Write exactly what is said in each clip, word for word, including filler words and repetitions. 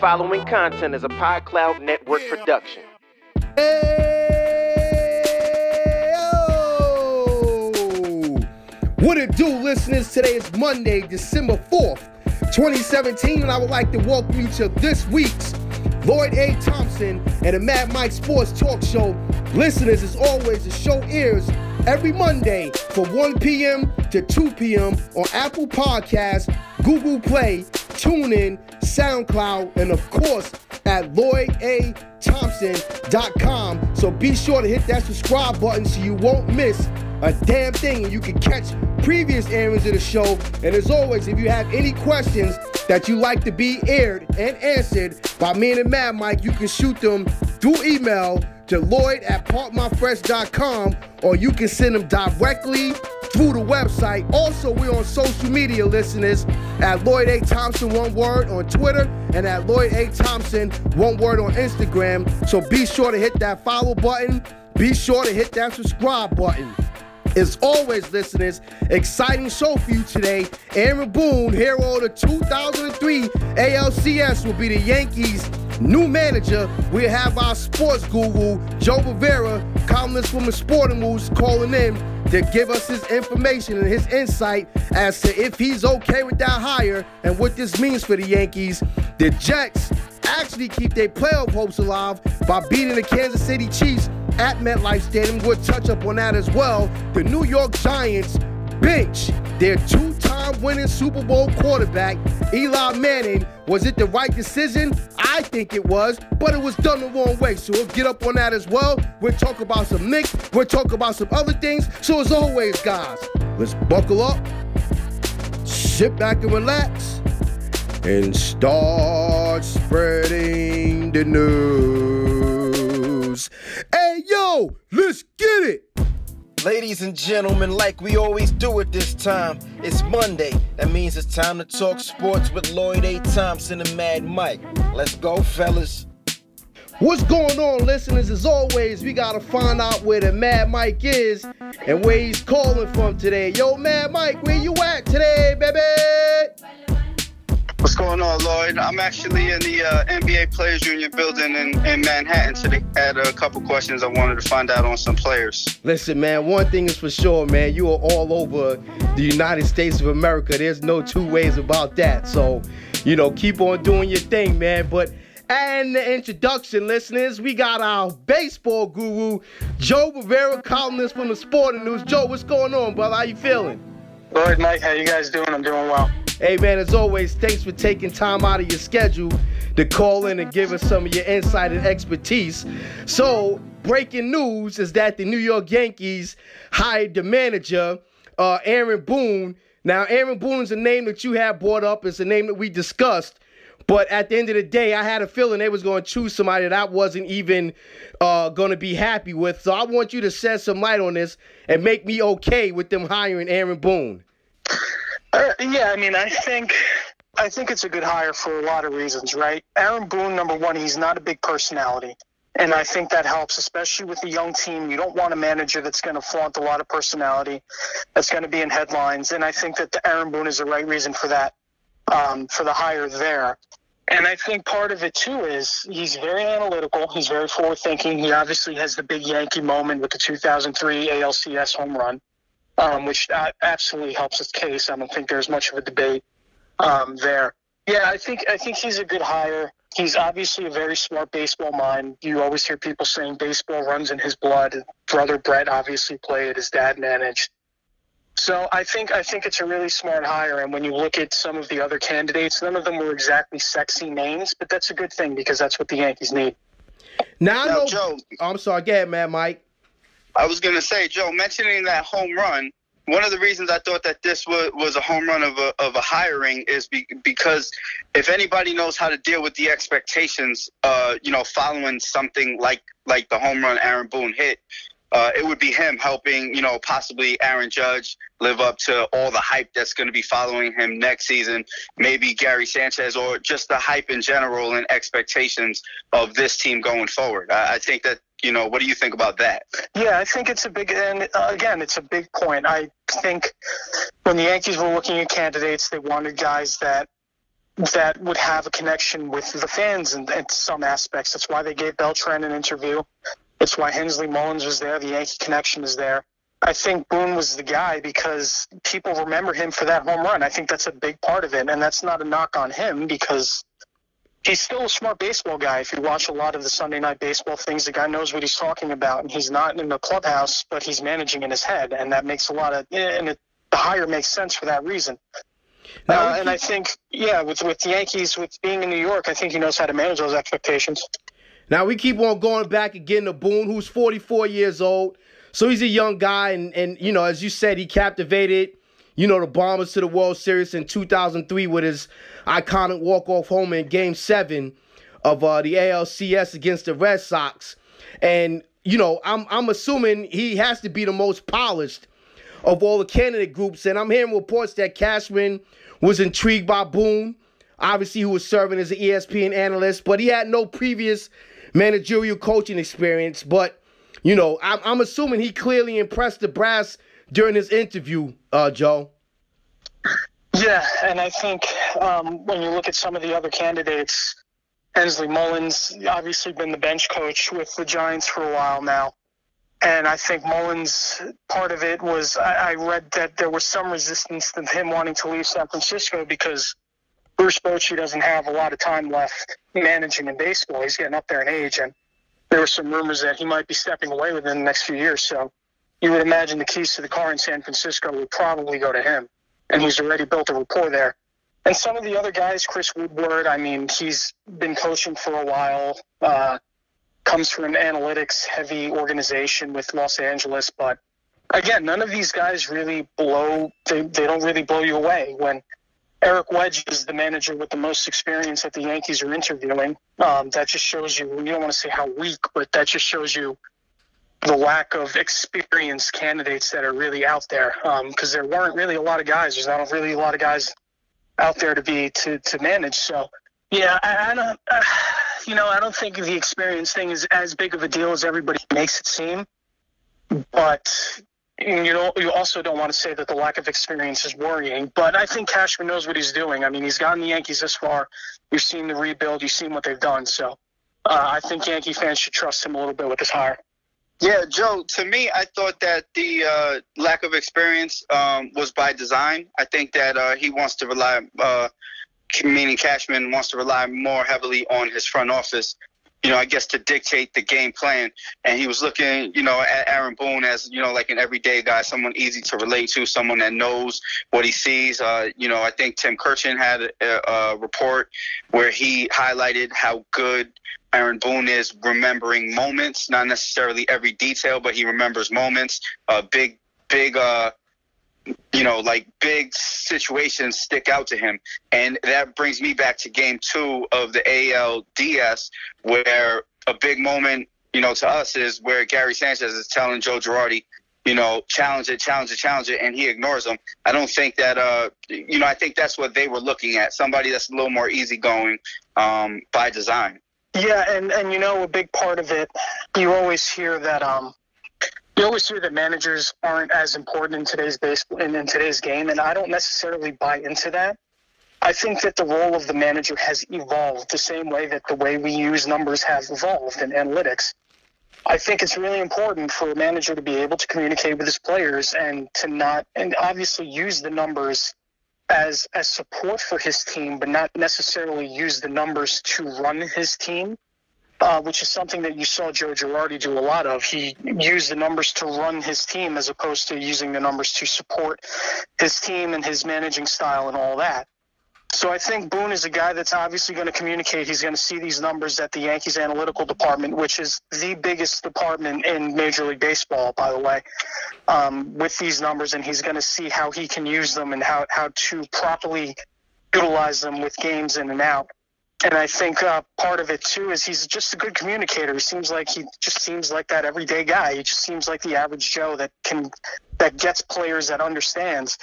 following content is a PodCloud Network yeah. production. Hey, oh. What it do, listeners? Today is Monday, December fourth, twenty seventeen, and I would like to welcome you to this week's Lloyd A. Thompson and the Mad Mike Sports Talk Show. Listeners, as always, the show airs every Monday from one p.m. to two p.m. on Apple Podcasts, Google Play, TuneIn, SoundCloud, and of course at lloyd a thompson dot com. So be sure to hit that subscribe button so you won't miss a damn thing and you can catch previous airings of the show. And as always, if you have any questions that you like to be aired and answered by me and Mad Mike, you can shoot them through email to lloyd at park my fresh dot com, or you can send them directly through the website. Also, we're on social media, listeners, at Lloyd A. Thompson, one word, on Twitter, and at Lloyd A. Thompson, one word, on Instagram. So be sure to hit that follow button. Be sure to hit that subscribe button. As always, listeners, exciting show for you today. Aaron Boone, hero of the two thousand three A L C S, will be the Yankees' new manager. We have our sports guru, Joe Rivera, columnist from the Sporting News, calling in to give us his information and his insight as to if he's okay with that hire and what this means for the Yankees. The Jets actually keep their playoff hopes alive by beating the Kansas City Chiefs at MetLife Stadium. We'll touch up on that as well. The New York Giants bench their two-time winning Super Bowl quarterback, Eli Manning. Was it the right decision? I think it was, but it was done the wrong way. So we'll get up on that as well. We'll talk about some Knicks. We'll talk about some other things. So as always, guys, let's buckle up, sit back and relax, and start spreading the news. Hey, yo, let's get it. Ladies and gentlemen, like we always do at this time, it's Monday. That means it's time to talk sports with Lloyd A. Thompson and Mad Mike. Let's go, fellas. What's going on, listeners? As always, we got to find out where the Mad Mike is and where he's calling from today. Yo, Mad Mike, where you at today, baby? What's going on, Lloyd? I'm actually in the uh, N B A Players Union building in, in Manhattan today. I had a couple questions I wanted to find out on some players. Listen, man, one thing is for sure, man. You are all over the United States of America. There's no two ways about that. So, you know, keep on doing your thing, man. But and the introduction, listeners, we got our baseball guru, Joe Rivera, columnist from the Sporting News. Joe, what's going on, brother? How you feeling? Lloyd, Mike, how you guys doing? I'm doing well. Hey, man, as always, thanks for taking time out of your schedule to call in and give us some of your insight and expertise. So, breaking news is that the New York Yankees hired the manager, uh, Aaron Boone. Now, Aaron Boone is a name that you have brought up. It's a name that we discussed. But at the end of the day, I had a feeling they was going to choose somebody that I wasn't even uh, going to be happy with. So I want you to shed some light on this and make me okay with them hiring Aaron Boone. Uh, yeah, I mean, I think I think it's a good hire for a lot of reasons, right? Aaron Boone, number one, he's not a big personality. And I think that helps, especially with the young team. You don't want a manager that's going to flaunt a lot of personality, that's going to be in headlines. And I think that the Aaron Boone is the right reason for that. Um, for the hire there. And I think part of it, too, is he's very analytical. He's very forward-thinking. He obviously has the big Yankee moment with the two thousand three A L C S home run, um, which absolutely helps his case. I don't think there's much of a debate um, there. Yeah, I think I think he's a good hire. He's obviously a very smart baseball mind. You always hear people saying baseball runs in his blood. Brother Brett obviously played. His dad managed. So I think I think it's a really smart hire. And when you look at some of the other candidates, none of them were exactly sexy names, but that's a good thing because that's what the Yankees need. Now, now I know, Joe, I'm sorry, go ahead, man, Mike. I was going to say, Joe, mentioning that home run, one of the reasons I thought that this was, was a home run of a, of a hiring is be, because if anybody knows how to deal with the expectations, uh, you know, following something like, like the home run Aaron Boone hit, Uh, it would be him helping, you know, possibly Aaron Judge live up to all the hype that's going to be following him next season. Maybe Gary Sanchez, or just the hype in general and expectations of this team going forward. I, I think that, you know, what do you think about that? Yeah, I think it's a big, and again, it's a big point. I think when the Yankees were looking at candidates, they wanted guys that that would have a connection with the fans in, in some aspects. That's why they gave Beltran an interview. It's why Hensley Meulens was there. The Yankee connection is there. I think Boone was the guy because people remember him for that home run. I think that's a big part of it, and that's not a knock on him because he's still a smart baseball guy. If you watch a lot of the Sunday night baseball things, the guy knows what he's talking about, and he's not in the clubhouse, but he's managing in his head, and that makes a lot of – and it, the hire makes sense for that reason. Uh, and I think, yeah, with, with the Yankees, with being in New York, I think he knows how to manage those expectations. Now, we keep on going back again to Boone, who's forty-four years old. So he's a young guy, and, and you know, as you said, he captivated, you know, the Bombers to the World Series in two thousand three with his iconic walk-off homer in Game seven of uh, the A L C S against the Red Sox. And, you know, I'm I'm assuming he has to be the most polished of all the candidate groups. And I'm hearing reports that Cashman was intrigued by Boone, obviously who was serving as an E S P N analyst, but he had no previous managerial coaching experience, but you know, I'm, I'm assuming he clearly impressed the brass during his interview, uh, Joe. Yeah, and I think um, when you look at some of the other candidates, Hensley Meulens obviously been the bench coach with the Giants for a while now. And I think Meulens, part of it was I, I read that there was some resistance to him wanting to leave San Francisco because Bruce Bochy doesn't have a lot of time left managing in baseball. He's getting up there in age, and there were some rumors that he might be stepping away within the next few years. So you would imagine the keys to the car in San Francisco would probably go to him. And he's already built a rapport there. And some of the other guys, Chris Woodward, I mean, he's been coaching for a while, uh, comes from an analytics-heavy organization with Los Angeles. But, again, none of these guys really blow they, – they don't really blow you away. When Eric Wedge is the manager with the most experience that the Yankees are interviewing, Um, that just shows you, you don't want to say how weak, but that just shows you the lack of experienced candidates that are really out there. Um, because there weren't really a lot of guys. There's not really a lot of guys out there to be to, to manage. So, yeah, I, I don't, uh, you know, I don't think the experience thing is as big of a deal as everybody makes it seem. But you don't, you also don't want to say that the lack of experience is worrying, but I think Cashman knows what he's doing. I mean, he's gotten the Yankees this far. You've seen the rebuild. You've seen what they've done. So uh, I think Yankee fans should trust him a little bit with this hire. Yeah, Joe, to me, I thought that the uh, lack of experience um, was by design. I think that uh, he wants to rely, uh, meaning Cashman wants to rely more heavily on his front office, you know, I guess to dictate the game plan. And he was looking, you know, at Aaron Boone as, you know, like an everyday guy, someone easy to relate to, someone that knows what he sees. Uh, you know, I think Tim Kirchin had a, a report where he highlighted how good Aaron Boone is remembering moments, not necessarily every detail, but he remembers moments, uh, big, big, uh, you know, like big situations stick out to him. And that brings me back to game two of the A L D S, where a big moment, you know, to us is where Gary Sanchez is telling Joe Girardi, you know, challenge it, challenge it, challenge it, and he ignores him. I don't think that, uh, you know, I think that's what they were looking at, somebody that's a little more easygoing um, by design. Yeah, and, and, you know, a big part of it, you always hear that um, – You always hear that managers aren't as important in today's baseball and in today's game, and I don't necessarily buy into that. I think that the role of the manager has evolved the same way that the way we use numbers has evolved in analytics. I think it's really important for a manager to be able to communicate with his players and to not, and obviously use the numbers as as support for his team, but not necessarily use the numbers to run his team. Uh, which is something that you saw Joe Girardi do a lot of. He used the numbers to run his team as opposed to using the numbers to support his team and his managing style and all that. So I think Boone is a guy that's obviously going to communicate. He's going to see these numbers at the Yankees analytical department, which is the biggest department in Major League Baseball, by the way, um, with these numbers, and he's going to see how he can use them and how, how to properly utilize them with games in and out. And I think uh, part of it, too, is he's just a good communicator. He seems like he just seems like that everyday guy. He just seems like the average Joe that can that gets players, that understands.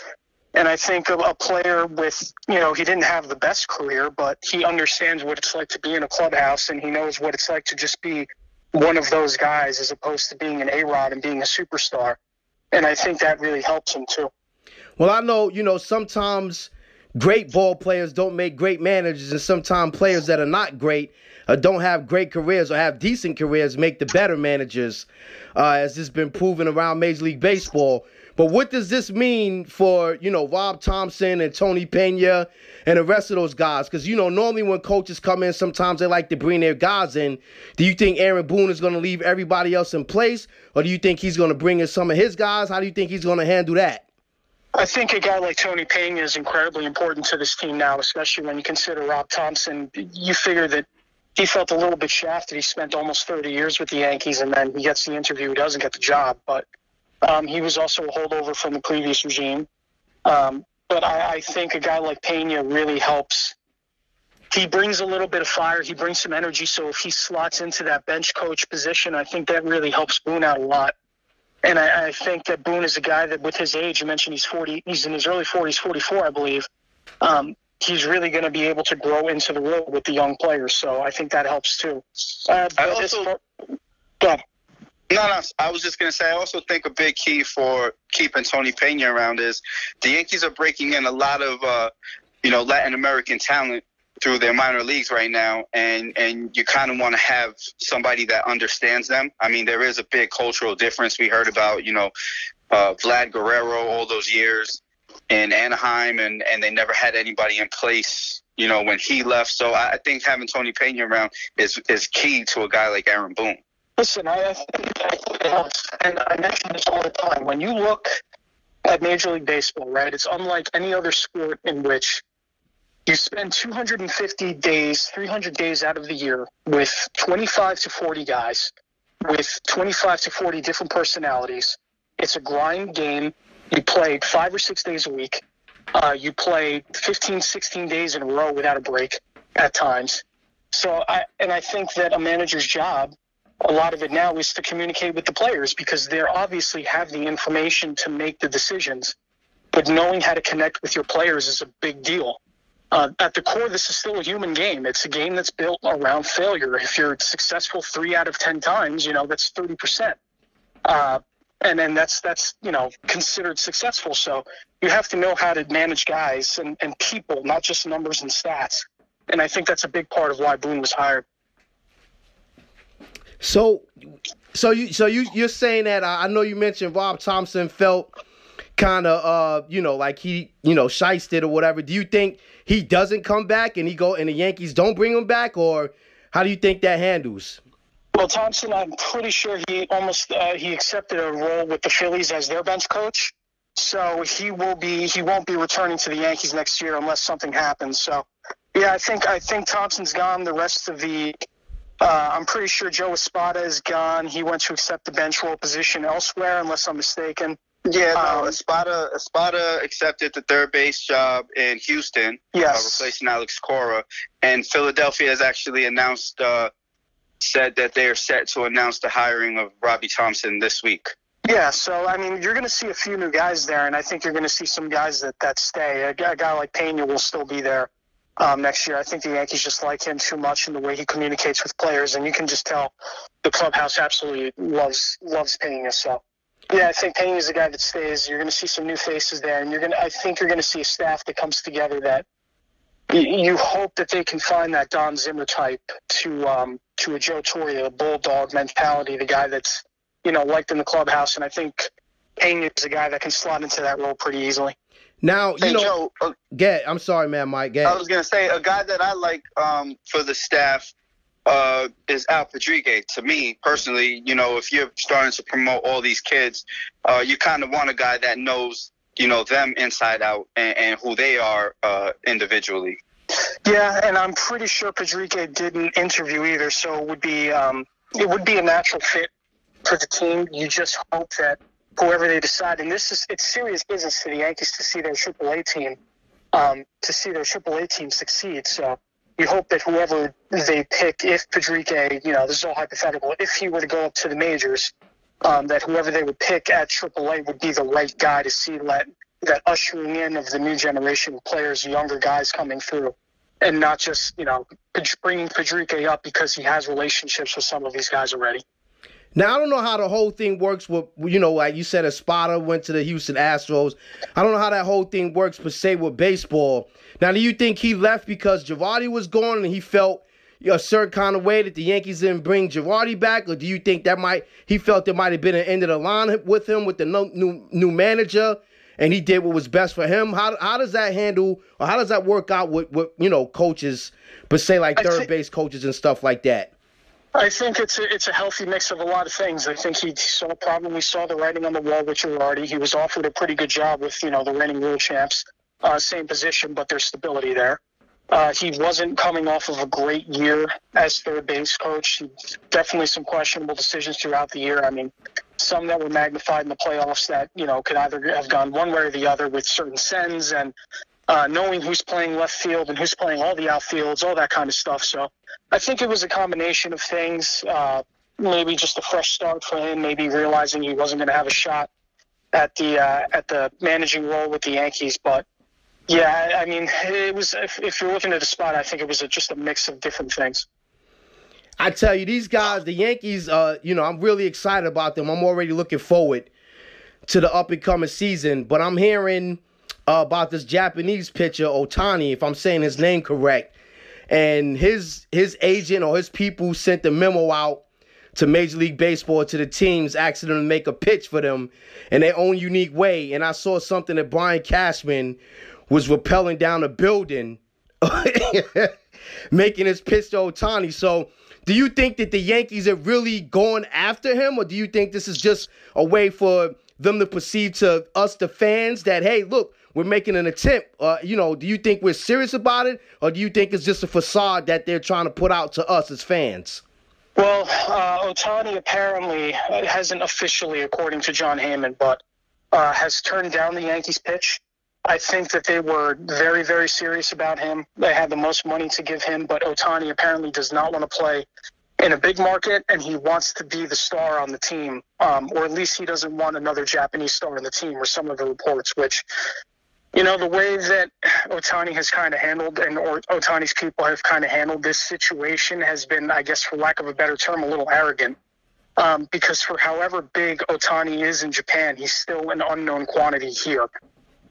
And I think a, a player with, you know, he didn't have the best career, but he understands what it's like to be in a clubhouse, and he knows what it's like to just be one of those guys as opposed to being an A-Rod and being a superstar. And I think that really helps him, too. Well, I know, you know, sometimes great ball players don't make great managers, and sometimes players that are not great or don't have great careers or have decent careers make the better managers, uh, as it's been proven around Major League Baseball. But what does this mean for, you know, Rob Thomson and Tony Pena and the rest of those guys? Because, you know, normally when coaches come in, sometimes they like to bring their guys in. Do you think Aaron Boone is going to leave everybody else in place, or do you think he's going to bring in some of his guys? How do you think he's going to handle that? I think a guy like Tony Pena is incredibly important to this team now, especially when you consider Rob Thomson. You figure that he felt a little bit shafted. He spent almost thirty years with the Yankees, and then he gets the interview. He doesn't get the job, but um, he was also a holdover from the previous regime. Um, but I, I think a guy like Pena really helps. He brings a little bit of fire. He brings some energy. So if he slots into that bench coach position, I think that really helps Boone out a lot. And I, I think that Boone is a guy that, with his age, you mentioned he's forty, he's in his early forties, forty-four, I believe. Um, he's really going to be able to grow into the role with the young players. So I think that helps too. Uh, I also, far, yeah. No, no, I was just going to say, I also think a big key for keeping Tony Pena around is the Yankees are breaking in a lot of, uh, you know, Latin American talent through their minor leagues right now, and, and you kind of want to have somebody that understands them. I mean, there is a big cultural difference. We heard about, you know, uh, Vlad Guerrero all those years in Anaheim, and, and they never had anybody in place, you know, when he left. So I think having Tony Pena around is, is key to a guy like Aaron Boone. Listen, I think it helps, and I mention this all the time. When you look at Major League Baseball, right, it's unlike any other sport in which you spend two hundred fifty days, three hundred days out of the year with twenty-five to forty guys, with twenty-five to forty different personalities. It's a grind game. You play five or six days a week. Uh, you play fifteen, sixteen days in a row without a break at times. So, I, and I think that a manager's job, a lot of it now, is to communicate with the players, because they obviously have the information to make the decisions. But knowing how to connect with your players is a big deal. Uh, at the core, this is still a human game. It's a game that's built around failure. If you're successful three out of ten times, you know, that's thirty percent. Uh, and then that's, that's you know, considered successful. So you have to know how to manage guys and, and people, not just numbers and stats. And I think that's a big part of why Boone was hired. So so, you, so you, you're saying that, I know you mentioned Rob Thomson felt kind of, uh, you know, like he, you know, shysted or whatever. Do you think he doesn't come back and he go and the Yankees don't bring him back, or how do you think that handles? Well, Thomson, I'm pretty sure he almost uh, he accepted a role with the Phillies as their bench coach, so he will be he won't be returning to the Yankees next year unless something happens. So, yeah, I think I think Thompson's gone. The rest of the uh, I'm pretty sure Joe Espada is gone. He went to accept the bench role position elsewhere, unless I'm mistaken. Yeah, no, um, Espada, Espada accepted the third base job in Houston, yes. uh, replacing Alex Cora. And Philadelphia has actually announced, uh, said that they are set to announce the hiring of Robbie Thompson this week. Yeah, so, I mean, you're going to see a few new guys there, and I think you're going to see some guys that, that stay. A guy, a guy like Pena will still be there um, next year. I think the Yankees just like him too much in the way he communicates with players, and you can just tell the clubhouse absolutely loves loves Pena, so. Yeah, I think Payne is a guy that stays. You're going to see some new faces there, and you're going to, I think you're going to see a staff that comes together that you, you hope that they can find that Don Zimmer type to um, to a Joe Torre, a bulldog mentality, the guy that's, you know, liked in the clubhouse. And I think Payne is a guy that can slot into that role pretty easily. Now, you hey, know, Joe, uh, get, I'm sorry, man, Mike. Get. I was going to say, a guy that I like um, for the staff Uh, is Al Padrique. To me personally, you know, if you're starting to promote all these kids, uh, you kind of want a guy that knows, you know, them inside out and, and who they are uh, individually. Yeah, and I'm pretty sure Padrique didn't interview either, so it would be um, it would be a natural fit for the team. You just hope that whoever they decide, and this is it's serious business for the Yankees to see their Triple A team um, to see their Triple A team succeed. So. You hope that whoever they pick, if Padrique, you know, this is all hypothetical, if he were to go up to the majors, um, that whoever they would pick at Triple A would be the right guy to see that, that ushering in of the new generation of players, younger guys coming through, and not just, you know, bringing Padrique up because he has relationships with some of these guys already. Now, I don't know how the whole thing works with, you know, like you said, Espada went to the Houston Astros. I don't know how that whole thing works, per se, with baseball. Now, do you think he left because Girardi was gone and he felt a certain kind of way that the Yankees didn't bring Girardi back? Or do you think that might, he felt there might have been an end of the line with him, with the new new manager, and he did what was best for him? How how does that handle, or how does that work out with, with you know, coaches, per se, like third think- base coaches and stuff like that? I think it's a, it's a healthy mix of a lot of things. I think he saw, probably saw the writing on the wall with Girardi. He was offered a pretty good job with, you know, the reigning world champs, uh, same position, but there's stability there. Uh, he wasn't coming off of a great year as third base coach. Definitely some questionable decisions throughout the year. I mean, some that were magnified in the playoffs that, you know, could either have gone one way or the other with certain sends and uh, knowing who's playing left field and who's playing all the outfields, all that kind of stuff. So I think it was a combination of things, uh, maybe just a fresh start for him, maybe realizing he wasn't going to have a shot at the uh, at the managing role with the Yankees. But, yeah, I mean, it was if, if you're looking at the spot, I think it was a, just a mix of different things. I tell you, these guys, the Yankees, uh, you know, I'm really excited about them. I'm already looking forward to the up-and-coming season. But I'm hearing uh, about this Japanese pitcher, Ohtani, if I'm saying his name correct. And his his agent or his people sent the memo out to Major League Baseball, to the teams, asking them to make a pitch for them in their own unique way. And I saw something that Brian Cashman was rappelling down a building, making his pitch to Ohtani. So do you think that the Yankees are really going after him, or do you think this is just a way for them to perceive to us, the fans, that, hey, look, we're making an attempt? Uh, you know, do you think we're serious about it, or do you think it's just a facade that they're trying to put out to us as fans? Well, uh, Ohtani apparently hasn't officially, according to John Heyman, but uh, has turned down the Yankees pitch. I think that they were very, very serious about him. They had the most money to give him, but Ohtani apparently does not want to play in a big market, and he wants to be the star on the team, um, or at least he doesn't want another Japanese star on the team, or some of the reports, which... You know, the way that Ohtani has kind of handled and or Ohtani's people have kind of handled this situation has been, I guess, for lack of a better term, a little arrogant. Um, because for however big Ohtani is in Japan, he's still an unknown quantity here.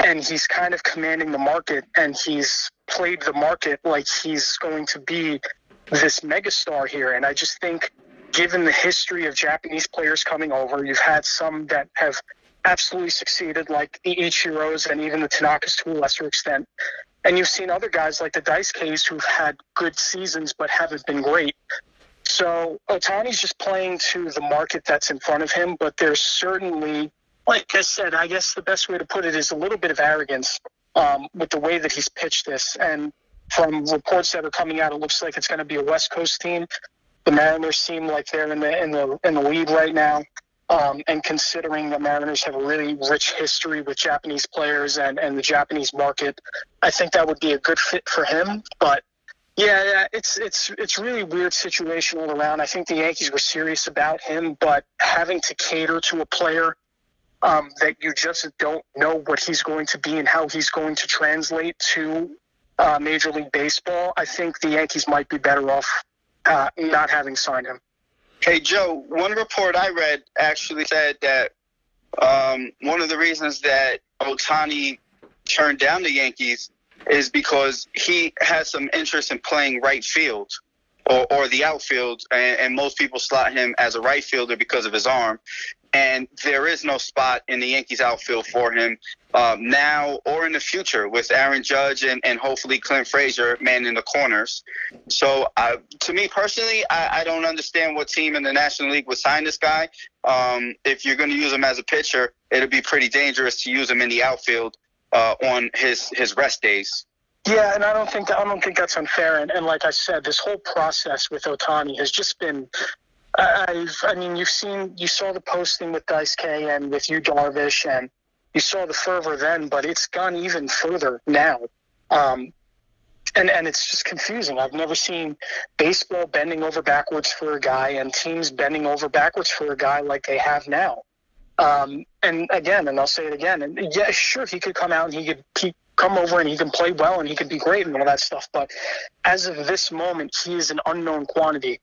And he's kind of commanding the market, and he's played the market like he's going to be this megastar here. And I just think, given the history of Japanese players coming over, you've had some that have absolutely succeeded, like the Ichiros and even the Tanakas to a lesser extent. And you've seen other guys like the Dice-Ks who've had good seasons but haven't been great. So Ohtani's just playing to the market that's in front of him, but there's certainly, like I said, I guess the best way to put it is a little bit of arrogance um, with the way that he's pitched this. And from reports that are coming out, it looks like it's going to be a West Coast team. The Mariners seem like they're in the in the, in the lead right now. Um, and considering the Mariners have a really rich history with Japanese players and, and the Japanese market, I think that would be a good fit for him. But, yeah, it's it's it's really weird situation all around. I think the Yankees were serious about him, but having to cater to a player um, that you just don't know what he's going to be and how he's going to translate to uh, Major League Baseball, I think the Yankees might be better off uh, not having signed him. Hey, Joe, one report I read actually said that um, one of the reasons that Ohtani turned down the Yankees is because he has some interest in playing right field or, or the outfield, and, and most people slot him as a right fielder because of his arm. And there is no spot in the Yankees outfield for him um, now or in the future, with Aaron Judge and, and hopefully Clint Frazier manning the corners. So uh, to me personally, I, I don't understand what team in the National League would sign this guy. Um, if you're going to use him as a pitcher, it'll be pretty dangerous to use him in the outfield uh, on his, his rest days. Yeah, and I don't think that, I don't think that's unfair. And, and like I said, this whole process with Ohtani has just been – I've, I mean, you've seen, you saw the posting with Dice-K and with you, Darvish, and you saw the fervor then, but it's gone even further now. Um, and, and it's just confusing. I've never seen baseball bending over backwards for a guy and teams bending over backwards for a guy like they have now. Um, and again, and I'll say it again, and yeah, sure, he could come out and he could keep, come over and he can play well and he could be great and all that stuff. But as of this moment, he is an unknown quantity.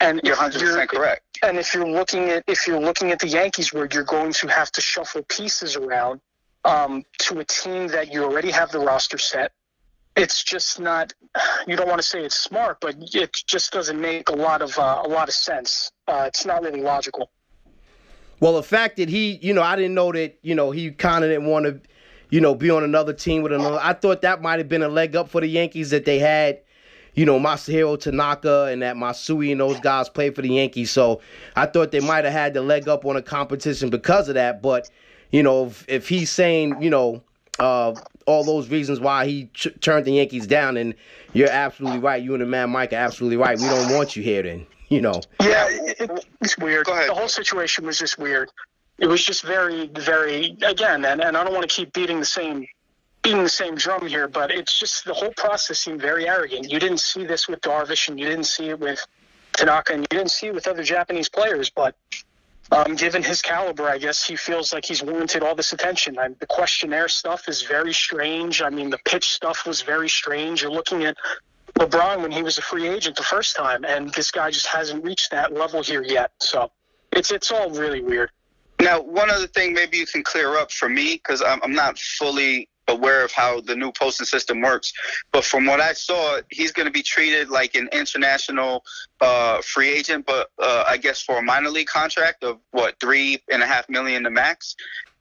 And you're one hundred percent correct. And if you're looking at if you're looking at the Yankees, where you're going to have to shuffle pieces around um, to a team that you already have the roster set, it's just not. You don't want to say it's smart, but it just doesn't make a lot of uh, a lot of sense. Uh, it's not really logical. Well, the fact that he, you know, I didn't know that, you know, he kind of didn't want to, you know, be on another team with another. I thought that might have been a leg up for the Yankees that they had, you know, Masahiro Tanaka and that Matsui and those guys played for the Yankees. So I thought they might have had the leg up on a competition because of that. But, you know, if, if he's saying, you know, uh, all those reasons why he ch- turned the Yankees down, and you're absolutely right. You and the man, Mike, are absolutely right. We don't want you here then. You know. Yeah, it, it's weird. The whole situation was just weird. It was just very, very again, and, and I don't want to keep beating the same beating the same drum here, but it's just the whole process seemed very arrogant. You didn't see this with Darvish, and you didn't see it with Tanaka, and you didn't see it with other Japanese players. But um, given his caliber, I guess he feels like he's warranted all this attention. I, the questionnaire stuff is very strange. I mean, the pitch stuff was very strange. You're looking at LeBron when he was a free agent the first time, and this guy just hasn't reached that level here yet. So it's it's all really weird. Now, one other thing maybe you can clear up for me, because I'm, I'm not fully aware of how the new posting system works, but from what I saw, he's going to be treated like an international uh, free agent, but uh, I guess for a minor league contract of, what, three and a half million to max.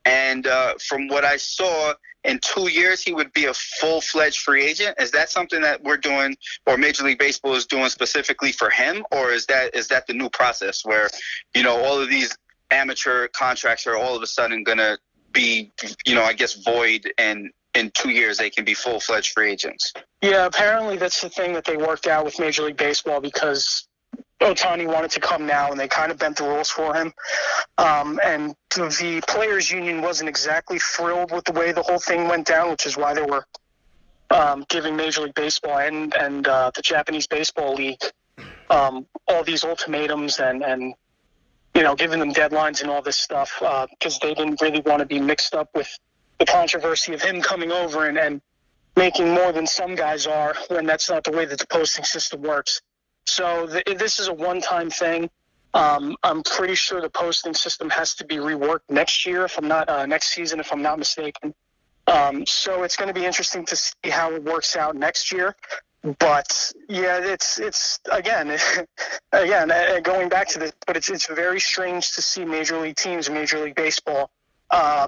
And uh, from what I saw, in two years, he would be a full-fledged free agent. Is that something that we're doing, or Major League Baseball is doing specifically for him, or is that is that the new process where, you know, all of these amateur contracts are all of a sudden going to be, you know, I guess void, and in two years they can be full-fledged free agents? Yeah, apparently that's the thing that they worked out with Major League Baseball, because Ohtani wanted to come now, and they kind of bent the rules for him. Um, and the players' union wasn't exactly thrilled with the way the whole thing went down, which is why they were um, giving Major League Baseball and, and uh, the Japanese Baseball League um, all these ultimatums and, and, you know, giving them deadlines and all this stuff, because uh, they didn't really want to be mixed up with the controversy of him coming over and, and making more than some guys are, when that's not the way that the posting system works. So the, this is a one-time thing. Um, I'm pretty sure the posting system has to be reworked next year, if I'm not uh, next season, if I'm not mistaken. Um, so it's going to be interesting to see how it works out next year. But yeah, it's it's again, again uh, going back to this, but it's it's very strange to see Major League teams, Major League Baseball, uh,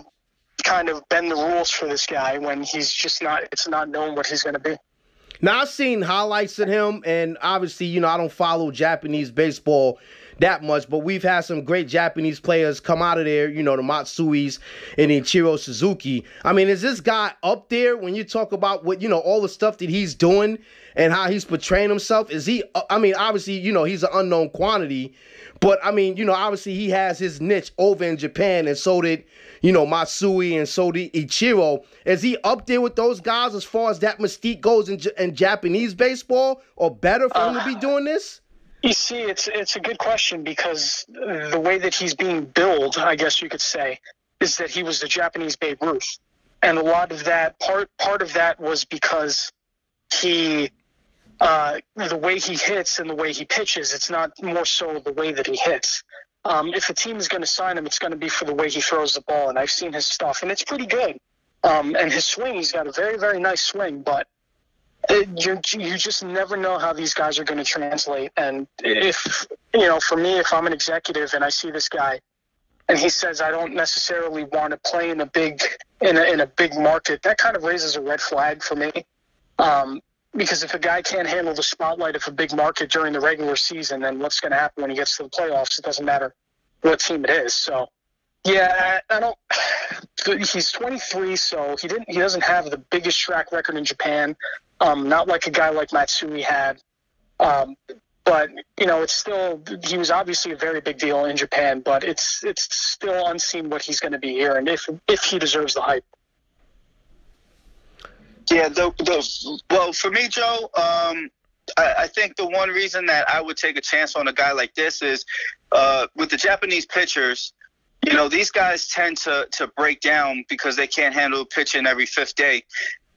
kind of bend the rules for this guy when he's just not. It's not known what he's going to be. Now, I've seen highlights of him, and obviously, you know, I don't follow Japanese baseball that much, but we've had some great Japanese players come out of there, you know, the Matsuis and the Ichiro Suzuki. I mean, is this guy up there when you talk about what, you know, all the stuff that he's doing and how he's portraying himself? Is he, I mean, obviously, you know, he's an unknown quantity, but I mean, you know, obviously he has his niche over in Japan, and so did, you know, Matsui, and so did Ichiro. Is he up there with those guys as far as that mystique goes in, J- in Japanese baseball, or better for him uh, to be doing this? You see, it's it's a good question, because the way that he's being billed, I guess you could say, is that he was the Japanese Babe Ruth. And a lot of that, part part of that was because he, uh, the way he hits and the way he pitches, it's not more so the way that he hits. Um, if a team is going to sign him, it's going to be for the way he throws the ball. And I've seen his stuff, and it's pretty good. Um, and his swing, he's got a very, very nice swing, but It, you you just never know how these guys are going to translate. And if, you know, for me, if I'm an executive and I see this guy and he says, I don't necessarily want to play in a big, in a, in a big market, that kind of raises a red flag for me. Um, because if a guy can't handle the spotlight of a big market during the regular season, then what's going to happen when he gets to the playoffs? It doesn't matter what team it is. So, yeah, I, I don't, he's twenty-three. So he didn't, he doesn't have the biggest track record in Japan. Um, not like a guy like Matsui had, um, but you know, it's still, he was obviously a very big deal in Japan, but it's it's still unseen what he's going to be here, and if if he deserves the hype. Yeah, the, the, well, for me, Joe, um, I, I think the one reason that I would take a chance on a guy like this is uh, with the Japanese pitchers. You know, these guys tend to to break down because they can't handle pitching every fifth day.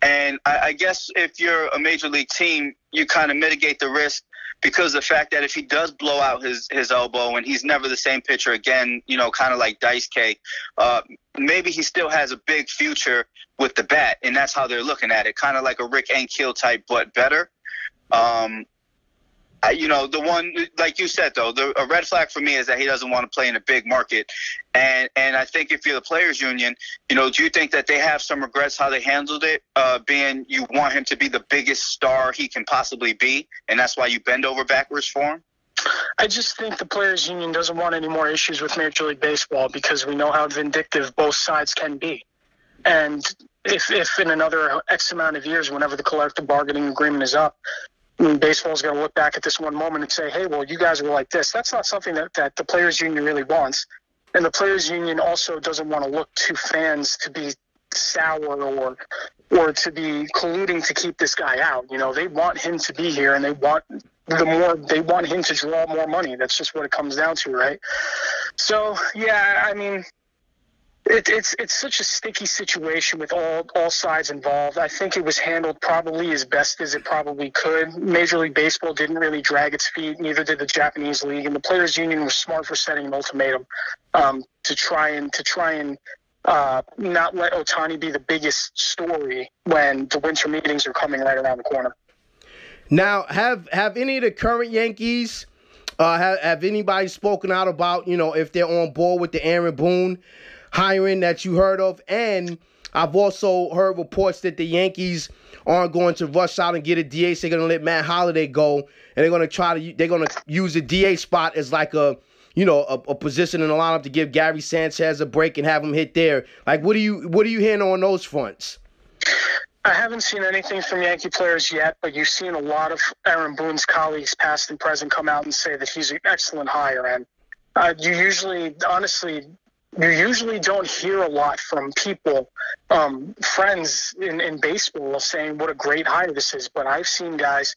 And I, I guess if you're a major league team, you kind of mitigate the risk because the fact that if he does blow out his, his elbow and he's never the same pitcher again, you know, kind of like Dice-K, uh, maybe he still has a big future with the bat, and that's how they're looking at it, kind of like a Rick Ankiel type, but better. Um, I, you know, the one, like you said, though, the, a red flag for me is that he doesn't want to play in a big market. And and I think if you're the players union, you know, do you think that they have some regrets how they handled it, uh, being you want him to be the biggest star he can possibly be, and that's why you bend over backwards for him? I just think the players union doesn't want any more issues with Major League Baseball because we know how vindictive both sides can be. And if, if in another X amount of years, whenever the collective bargaining agreement is up, I mean, baseball's going to look back at this one moment and say, hey, well, you guys were like this. That's not something that, that the players union really wants. And the players union also doesn't want to look to fans to be sour or or to be colluding to keep this guy out. You know, they want him to be here, and they want the more they want him to draw more money. That's just what it comes down to, right? So, yeah, I mean, It, it's it's such a sticky situation with all, all sides involved. I think it was handled probably as best as it probably could. Major League Baseball didn't really drag its feet, neither did the Japanese League, and the Players Union was smart for setting an ultimatum um, to try and to try and uh, not let Ohtani be the biggest story when the winter meetings are coming right around the corner. Now, have have any of the current Yankees uh, have, have anybody spoken out about, you know, if they're on board with the Aaron Boone hiring that you heard of? And I've also heard reports that the Yankees aren't going to rush out and get a D H. They're going to let Matt Holliday go, and they're going to try to they're going to use the D H spot as like a you know a, a position in the lineup to give Gary Sanchez a break and have him hit there. Like, what do you what are you hearing on those fronts? I haven't seen anything from Yankee players yet, but you've seen a lot of Aaron Boone's colleagues, past and present, come out and say that he's an excellent hire, and uh, you usually, honestly. You usually don't hear a lot from people, um, friends in, in baseball saying what a great hire this is. But I've seen guys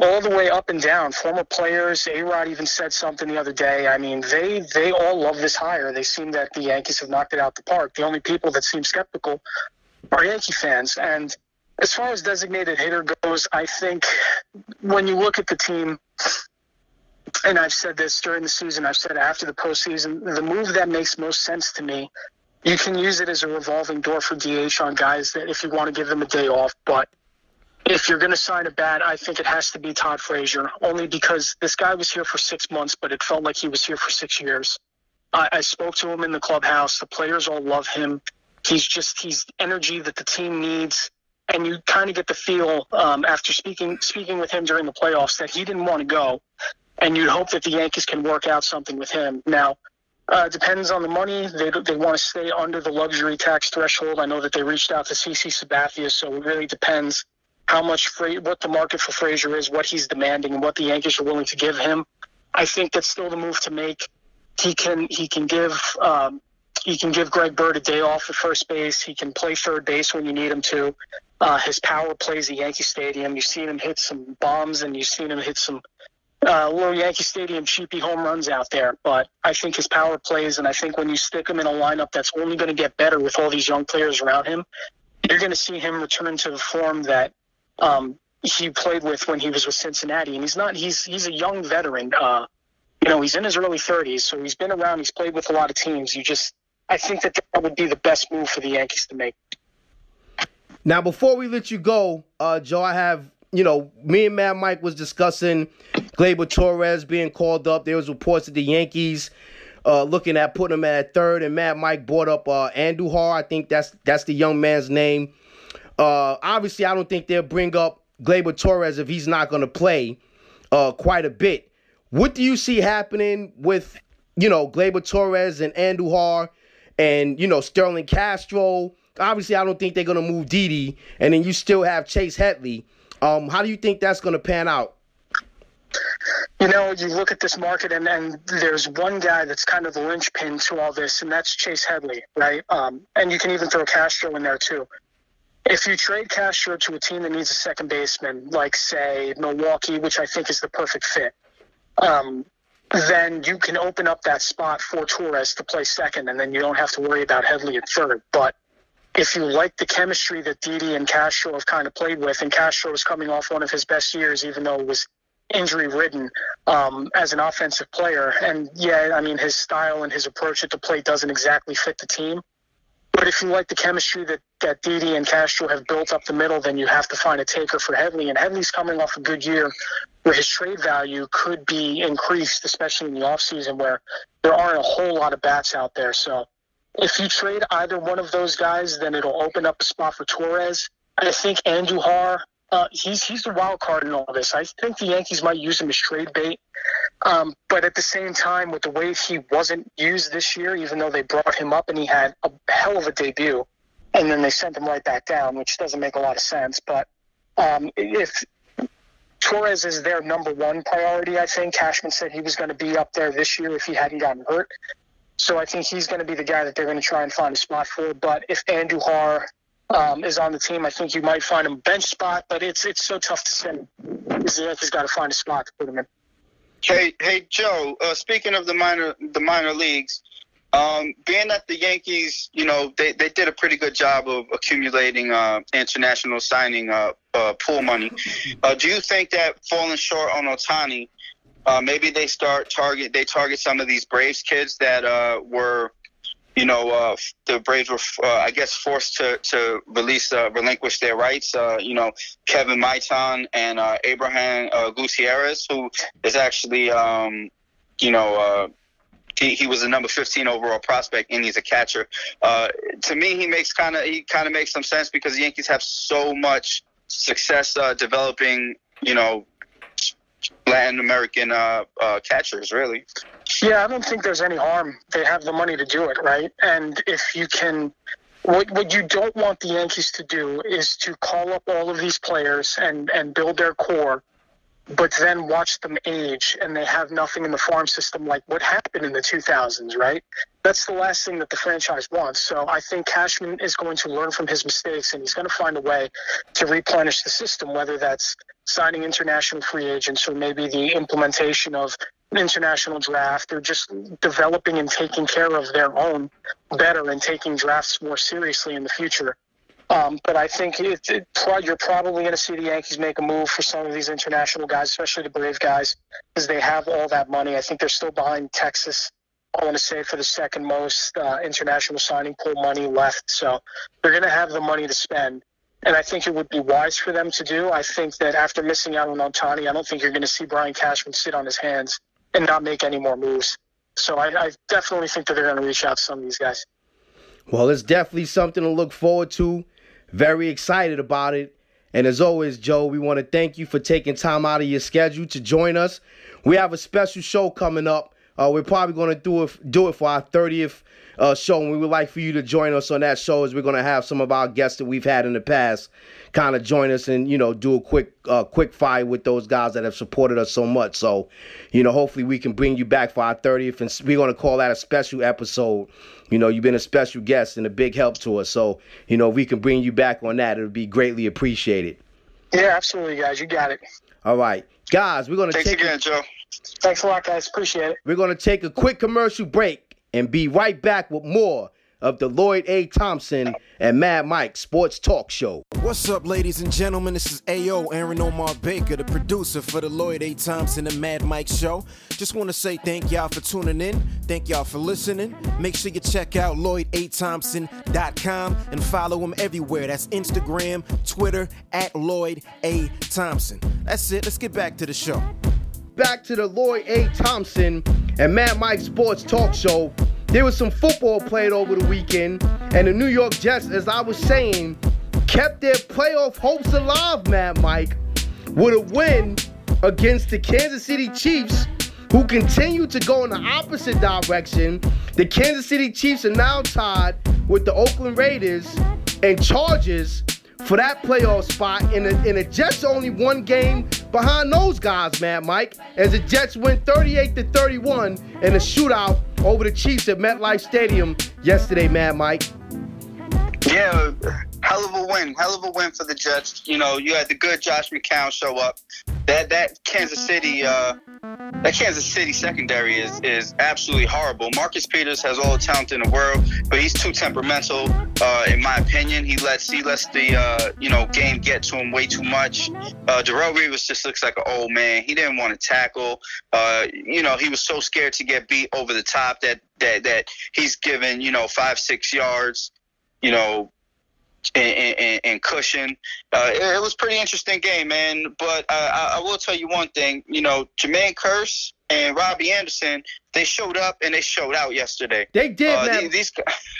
all the way up and down, former players. A-Rod even said something the other day. I mean, they, they all love this hire. They seem that the Yankees have knocked it out the park. The only people that seem skeptical are Yankee fans. And as far as designated hitter goes, I think when you look at the team, and I've said this during the season, I've said after the postseason, the move that makes most sense to me, you can use it as a revolving door for D H on guys that if you want to give them a day off. But if you're going to sign a bat, I think it has to be Todd Frazier, only because this guy was here for six months, but it felt like he was here for six years. I, I spoke to him in the clubhouse. The players all love him. He's just, he's energy that the team needs. And you kind of get the feel um, after speaking, speaking with him during the playoffs that he didn't want to go. And you'd hope that the Yankees can work out something with him. Now, uh, depends on the money. They they want to stay under the luxury tax threshold. I know that they reached out to C C Sabathia, so it really depends how much Fra- what the market for Frazier is, what he's demanding, and what the Yankees are willing to give him. I think that's still the move to make. He can he can give um, he can give Greg Bird a day off at first base. He can play third base when you need him to. Uh, his power plays at Yankee Stadium. You've seen him hit some bombs, and you've seen him hit some. Uh, little Yankee Stadium cheapy home runs out there, but I think his power plays, and I think when you stick him in a lineup that's only going to get better with all these young players around him, you're going to see him return to the form that um, he played with when he was with Cincinnati. And he's not, he's he's a young veteran. Uh, you know, he's in his early thirties, so he's been around, he's played with a lot of teams. You just, I think that that would be the best move for the Yankees to make. Now, before we let you go, uh, Joe, I have, you know, me and Mad Mike was discussing Gleyber Torres being called up. There was reports that the Yankees uh, looking at putting him at third, and Mad Mike brought up uh, Andujar. I think that's that's the young man's name. Uh, obviously, I don't think they'll bring up Gleyber Torres if he's not going to play uh, quite a bit. What do you see happening with, you know, Gleyber Torres and Andujar and, you know, Sterling Castro? Obviously, I don't think they're going to move Didi, and then you still have Chase Headley. Um, how do you think that's going to pan out? You know, you look at this market, and then there's one guy that's kind of the linchpin to all this, and that's Chase Headley, right? Um, and you can even throw Castro in there, too. If you trade Castro to a team that needs a second baseman, like, say, Milwaukee, which I think is the perfect fit, um, then you can open up that spot for Torres to play second, and then you don't have to worry about Headley at third. But if you like the chemistry that Didi and Castro have kind of played with, and Castro was coming off one of his best years, even though it was injury-ridden um, as an offensive player. And, yeah, I mean, his style and his approach at the plate doesn't exactly fit the team. But if you like the chemistry that, that Didi and Castro have built up the middle, then you have to find a taker for Headley. And Headley's coming off a good year where his trade value could be increased, especially in the offseason where there aren't a whole lot of bats out there. So if you trade either one of those guys, then it'll open up a spot for Torres. I think Andujar, uh, he's he's the wild card in all this. I think the Yankees might use him as trade bait. Um, but at the same time, with the way he wasn't used this year, even though they brought him up and he had a hell of a debut, and then they sent him right back down, which doesn't make a lot of sense. But um, if Torres is their number one priority, I think Cashman said he was going to be up there this year if he hadn't gotten hurt. So I think he's going to be the guy that they're going to try and find a spot for. But if Andujar um, is on the team, I think you might find him a bench spot. But it's it's so tough to send him because the Yankees got to find a spot to put him in. Hey, hey, Joe. Uh, speaking of the minor, the minor leagues, um, being that the Yankees, you know, they, they did a pretty good job of accumulating uh, international signing uh, uh, pool money. Uh, do you think that falling short on Ohtani, uh, maybe they start target they target some of these Braves kids that uh, were, you know, uh, the Braves were, uh, I guess, forced to to release uh, relinquish their rights. Uh, you know, Kevin Maiton and uh, Abraham uh, Gutierrez, who is actually, um, you know, uh, he he was a number fifteen overall prospect, and he's a catcher. Uh, to me, he makes kind of he kind of makes some sense because the Yankees have so much success uh, developing, you know, Latin American uh, uh, catchers, really. Yeah, I don't think there's any harm. They have the money to do it, right? And if you can, what what you don't want the Yankees to do is to call up all of these players and, and build their core, but then watch them age and they have nothing in the farm system like what happened in the two thousands, right? That's the last thing that the franchise wants. So I think Cashman is going to learn from his mistakes and he's going to find a way to replenish the system, whether that's signing international free agents or maybe the implementation of an international draft. They're just developing and taking care of their own better and taking drafts more seriously in the future. Um, but I think it, it, you're probably going to see the Yankees make a move for some of these international guys, especially the Brave guys, because they have all that money. I think they're still behind Texas, I want to say, for the second most uh, international signing pool money left. So they're going to have the money to spend. And I think it would be wise for them to do. I think that after missing out on Ohtani, I don't think you're going to see Brian Cashman sit on his hands and not make any more moves. So I, I definitely think that they're going to reach out to some of these guys. Well, it's definitely something to look forward to. Very excited about it. And as always, Joe, we want to thank you for taking time out of your schedule to join us. We have a special show coming up. Uh, we're probably going to do it, do it for our thirtieth uh, show, and we would like for you to join us on that show as we're going to have some of our guests that we've had in the past kind of join us and, you know, do a quick uh, quick fire with those guys that have supported us so much. So, you know, hopefully we can bring you back for our thirtieth, and we're going to call that a special episode. You know, you've been a special guest and a big help to us. So, you know, if we can bring you back on that, it would be greatly appreciated. Yeah, absolutely, guys. You got it. All right. Guys, we're going to take it. Thanks again, Joe. Thanks a lot, guys. Appreciate it. We're going to take a quick commercial break and be right back with more of the Lloyd A. Thompson and Mad Mike Sports Talk Show. What's up, ladies and gentlemen? This is A O Aaron Omar Baker, the producer for the Lloyd A. Thompson and Mad Mike Show. Just want to say thank y'all for tuning in. Thank y'all for listening. Make sure you check out lloyd a thompson dot com and follow him everywhere. That's Instagram, Twitter, at Lloyd A. Thompson. That's it. Let's get back to the show. Back to the Lloyd A. Thompson and Mad Mike Sports Talk Show. There was some football played over the weekend, and the New York Jets, as I was saying, kept their playoff hopes alive, Mad Mike, with a win against the Kansas City Chiefs, who continue to go in the opposite direction. The Kansas City Chiefs are now tied with the Oakland Raiders and Chargers for that playoff spot, and the, and the Jets are only one game behind those guys, Mad Mike, as the Jets win thirty-eight to thirty-one in a shootout over the Chiefs at MetLife Stadium yesterday, Mad Mike. Yeah, hell of a win, hell of a win for the Jets. You know, you had the good Josh McCown show up. That that Kansas City uh, That Kansas City secondary is is absolutely horrible. Marcus Peters has all the talent in the world, but he's too temperamental, uh, in my opinion. He lets he lets the uh, you know game get to him way too much. Uh, Darrelle Revis just looks like an old man. He didn't want to tackle. Uh, you know, he was so scared to get beat over the top that that that he's given you know five six yards, you know. And, and, and cushion. Uh, it, it was a pretty interesting game, man. But uh, I, I will tell you one thing. You know, Jermaine Kearse and Robbie Anderson, they showed up and they showed out yesterday. They did, uh, man. These, these...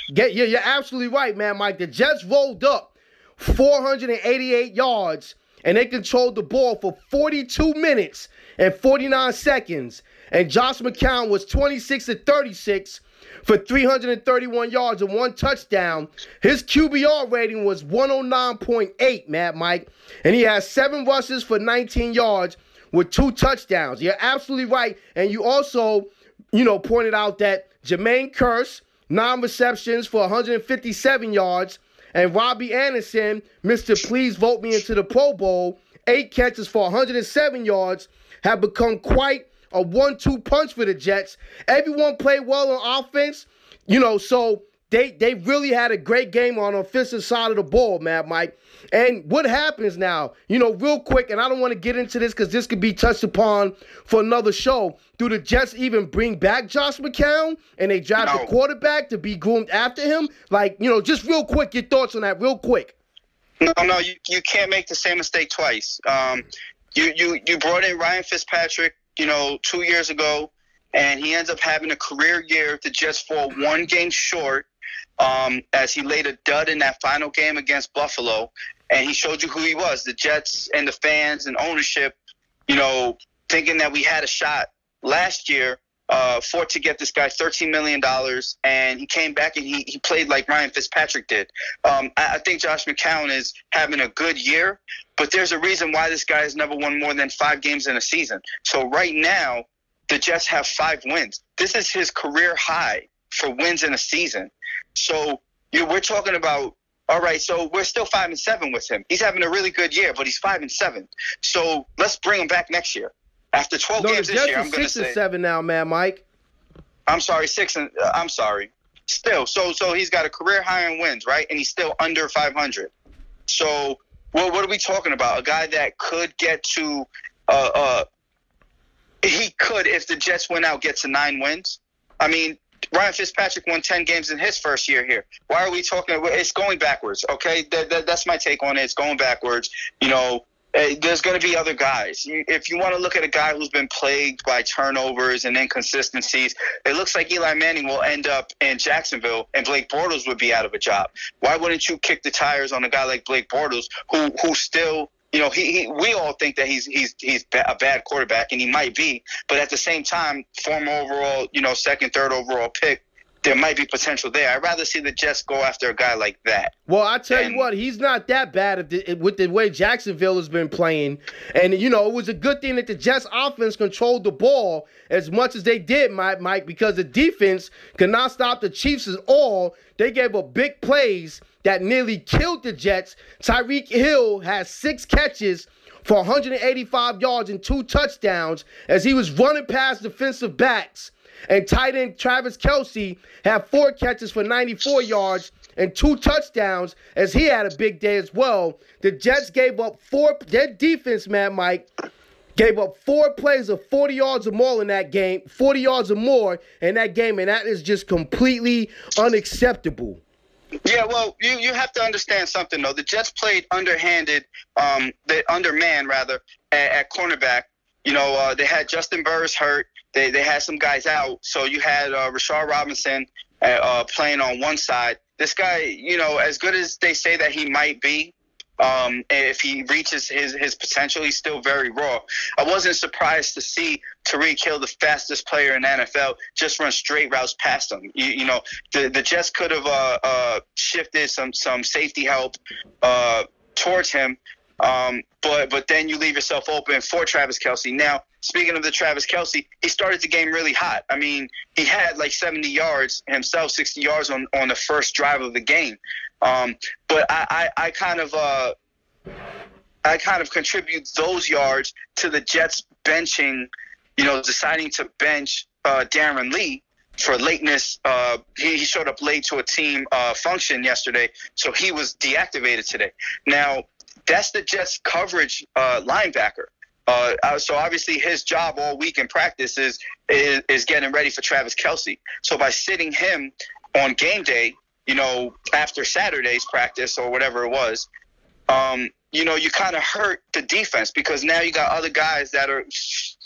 yeah, you're absolutely right, man, Mike. The Jets rolled up four hundred eighty-eight yards, and they controlled the ball for forty-two minutes and forty-nine seconds. And Josh McCown was twenty-six of thirty-six for three hundred thirty-one yards and one touchdown. His Q B R rating was one oh nine point eight, Mad Mike. And he has seven rushes for nineteen yards with two touchdowns. You're absolutely right. And you also, you know, pointed out that Jermaine Kearse, nine receptions for one hundred fifty-seven yards. And Robbie Anderson, Mister Please Vote Me Into the Pro Bowl, eight catches for one hundred seven yards, have become quite a one two punch for the Jets. Everyone played well on offense, you know, so they they really had a great game on the offensive side of the ball, Mad Mike. And what happens now, you know, real quick, and I don't want to get into this because this could be touched upon for another show, do the Jets even bring back Josh McCown and they draft no. a quarterback to be groomed after him? Like, you know, just real quick, your thoughts on that real quick. No, no, you, you can't make the same mistake twice. Um, you, you, you brought in Ryan Fitzpatrick, you know, two years ago, and he ends up having a career year. The Jets fall one game short um, as he laid a dud in that final game against Buffalo, and he showed you who he was. The Jets and the fans and ownership, you know, thinking that we had a shot last year uh, for to get this guy thirteen million dollars, and he came back and he, he played like Ryan Fitzpatrick did. Um, I, I think Josh McCown is having a good year, but there's a reason why this guy has never won more than five games in a season. So right now, the Jets have five wins. This is his career high for wins in a season. So you know, we're talking about, all right, so we're still five and seven with him. He's having a really good year, but he's five and seven. So let's bring him back next year. After twelve no, games this year, I'm going to say. six and seven now, man, Mike. I'm sorry, six and uh, I'm sorry. Still, so so he's got a career high in wins, right? And he's still under five hundred. So well, what are we talking about? A guy that could get to uh, – uh, he could, if the Jets went out, get to nine wins. I mean, Ryan Fitzpatrick won ten games in his first year here. Why are we talking – it's going backwards, okay? That, that, that's my take on it. It's going backwards. You know, there's going to be other guys. If you want to look at a guy who's been plagued by turnovers and inconsistencies, it looks like Eli Manning will end up in Jacksonville and Blake Bortles would be out of a job. Why wouldn't you kick the tires on a guy like Blake Bortles who who still, you know, he, he we all think that he's he's he's a bad quarterback, and he might be, but at the same time, former overall, you know, second, third overall pick, there might be potential there. I'd rather see the Jets go after a guy like that. Well, I tell and, you what, he's not that bad if the, with the way Jacksonville has been playing. And, you know, it was a good thing that the Jets offense controlled the ball as much as they did, Mike, because the defense could not stop the Chiefs at all. They gave up big plays that nearly killed the Jets. Tyreek Hill has six catches for one hundred eighty-five yards and two touchdowns as he was running past defensive backs. And tight end Travis Kelce had four catches for ninety-four yards and two touchdowns as he had a big day as well. The Jets gave up four – their defense, Mad Mike, gave up four plays of forty yards or more in that game, forty yards or more in that game, and that is just completely unacceptable. Yeah, well, you, you have to understand something, though. The Jets played underhanded um, – the undermanned, rather, at, at cornerback. You know, uh, they had Justin Burris hurt. They they had some guys out, so you had uh, Rashard Robinson uh, playing on one side. This guy, you know, as good as they say that he might be, um, if he reaches his, his potential, he's still very raw. I wasn't surprised to see Tyreek Hill, the fastest player in the N F L, just run straight routes past him. You, you know, the, the Jets could have uh, uh, shifted some, some safety help uh, towards him, um, but, but then you leave yourself open for Travis Kelce. Now, speaking of the Travis Kelce, he started the game really hot. I mean, he had like seventy yards himself, sixty yards on, on the first drive of the game. Um, but I, I, I kind of uh, I kind of contribute those yards to the Jets benching you know, deciding to bench uh, Darren Lee for lateness. Uh, he, he showed up late to a team uh, function yesterday, so he was deactivated today. Now, that's the Jets' coverage uh, linebacker. Uh, so obviously his job all week in practice is, is is getting ready for Travis Kelce. So by sitting him on game day, you know, after Saturday's practice or whatever it was, um, you know, you kind of hurt the defense because now you got other guys that are,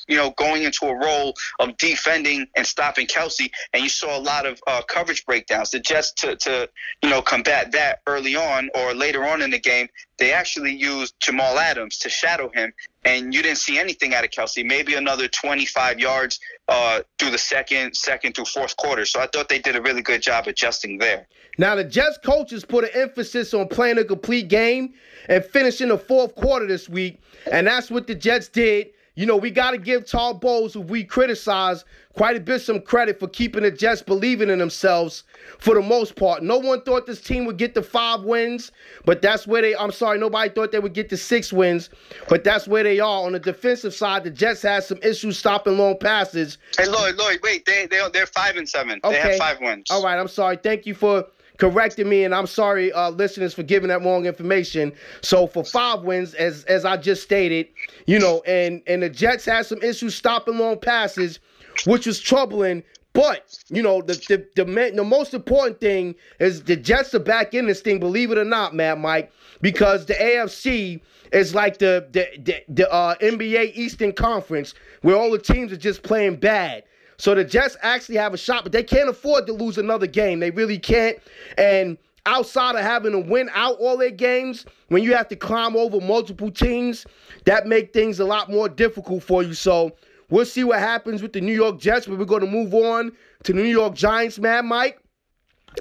you know, going into a role of defending and stopping Kelce. And you saw a lot of uh, coverage breakdowns. The Jets to, to, you know, combat that early on or later on in the game, they actually used Jamal Adams to shadow him. And you didn't see anything out of Kelce, maybe another twenty-five yards uh, through the second, second through fourth quarter. So I thought they did a really good job adjusting there. Now, the Jets coaches put an emphasis on playing a complete game and finishing the fourth quarter this week, and that's what the Jets did. You know, we got to give Todd Bowles, who we criticize quite a bit, some credit for keeping the Jets believing in themselves for the most part. No one thought this team would get to five wins, but that's where they – I'm sorry, nobody thought they would get to six wins, but that's where they are. On the defensive side, the Jets had some issues stopping long passes. Hey, Lloyd, Lloyd, wait. They, they, they're five and seven. Okay. They have five wins. All right, I'm sorry. Thank you for – correcting me, and I'm sorry, uh, listeners, for giving that wrong information. So for five wins, as as I just stated, you know, and, and the Jets had some issues stopping long passes, which was troubling. But, you know, the the, the the most important thing is the Jets are back in this thing, believe it or not, Mad Mike, because the A F C is like the, the, the, the uh, N B A Eastern Conference where all the teams are just playing bad. So the Jets actually have a shot, but they can't afford to lose another game. They really can't. And outside of having to win out all their games, when you have to climb over multiple teams, that makes things a lot more difficult for you. So we'll see what happens with the New York Jets, but we're going to move on to the New York Giants, Mad Mike.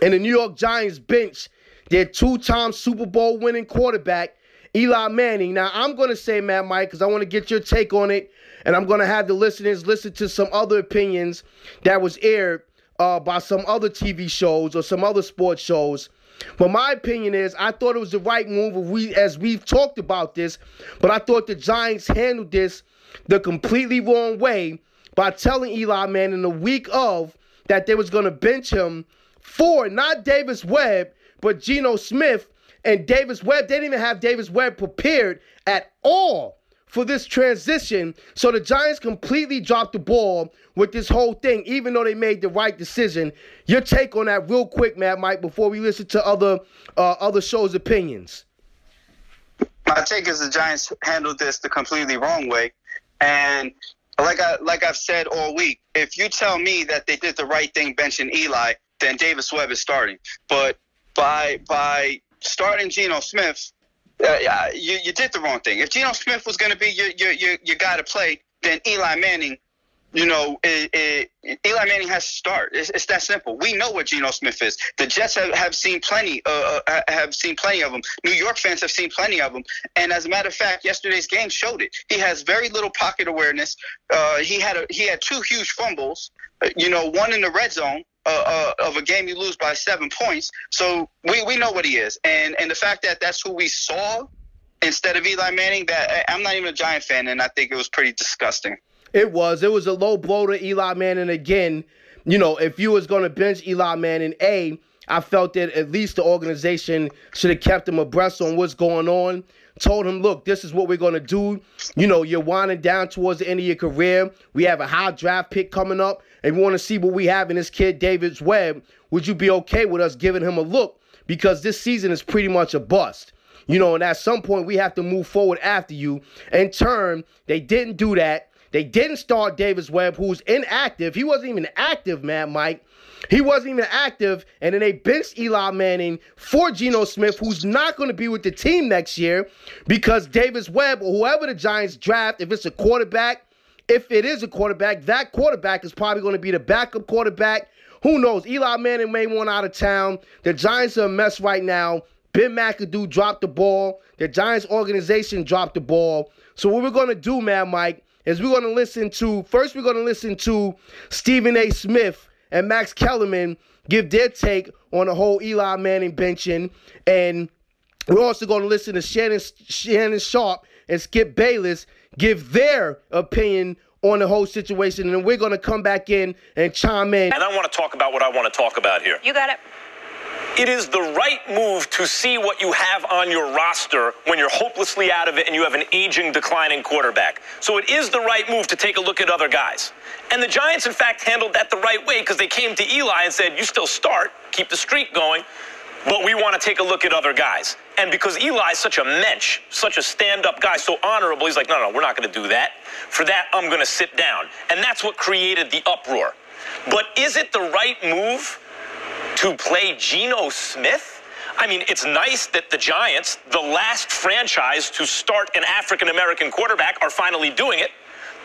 And the New York Giants bench their two-time Super Bowl winning quarterback, Eli Manning. Now, I'm going to say, Mad Mike, because I want to get your take on it, and I'm going to have the listeners listen to some other opinions that was aired uh, by some other T V shows or some other sports shows. But my opinion is I thought it was the right move, we, as we've talked about this, but I thought the Giants handled this the completely wrong way by telling Eli Manning in the week of that they was going to bench him for not Davis Webb, but Geno Smith. And Davis Webb, they didn't even have Davis Webb prepared at all for this transition. So the Giants completely dropped the ball with this whole thing, even though they made the right decision. Your take on that real quick, Mad Mike, before we listen to other uh, other shows' opinions. My take is the Giants handled this the completely wrong way. And like, I, like I've said all week, if you tell me that they did the right thing benching Eli, then Davis Webb is starting. But by by... starting Geno Smith, uh, you, you did the wrong thing. If Geno Smith was going to be your, your, your, your guy to play, then Eli Manning, you know, it, it, Eli Manning has to start. It's, it's that simple. We know what Geno Smith is. The Jets have, have seen plenty uh, have seen plenty of him. New York fans have seen plenty of him. And as a matter of fact, yesterday's game showed it. He has very little pocket awareness. Uh, he had a, he had two huge fumbles, you know, one in the red zone. Uh, uh, of a game you lose by seven points. So we, we know what he is. And and the fact that that's who we saw instead of Eli Manning, that I'm not even a Giant fan, and I think it was pretty disgusting. It was. It was a low blow to Eli Manning again. You know, if you was going to bench Eli Manning, A, I felt that at least the organization should have kept him abreast on what's going on. Told him, look, this is what we're going to do. You know, you're winding down towards the end of your career. We have a high draft pick coming up, and we want to see what we have in this kid, Davis Webb. Would you be okay with us giving him a look? Because this season is pretty much a bust. You know, and at some point, we have to move forward after you. In turn, they didn't do that. They didn't start Davis Webb, who's inactive. He wasn't even active, Mad Mike. He wasn't even active, and then they benched Eli Manning for Geno Smith, who's not going to be with the team next year because Davis Webb or whoever the Giants draft, if it's a quarterback, if it is a quarterback, that quarterback is probably going to be the backup quarterback. Who knows? Eli Manning may want out of town. The Giants are a mess right now. Ben McAdoo dropped the ball. The Giants organization dropped the ball. So what we're going to do, Mad Mike, is we're going to listen to, first we're going to listen to Stephen A. Smith and Max Kellerman give their take on the whole Eli Manning benching. And we're also going to listen to Shannon Shannon Sharp and Skip Bayless give their opinion on the whole situation, and we're going to come back in and chime in. And I want to talk about what I want to talk about here. You got it. It is the right move to see what you have on your roster when you're hopelessly out of it and you have an aging, declining quarterback. So it is the right move to take a look at other guys. And the Giants, in fact, handled that the right way because they came to Eli and said, you still start, keep the streak going, but we want to take a look at other guys. And because Eli's such a mensch, such a stand-up guy, so honorable, he's like, no, no, we're not going to do that. For that, I'm going to sit down. And that's what created the uproar. But is it the right move to play Geno Smith? I mean, it's nice that the Giants, the last franchise to start an African-American quarterback, are finally doing it.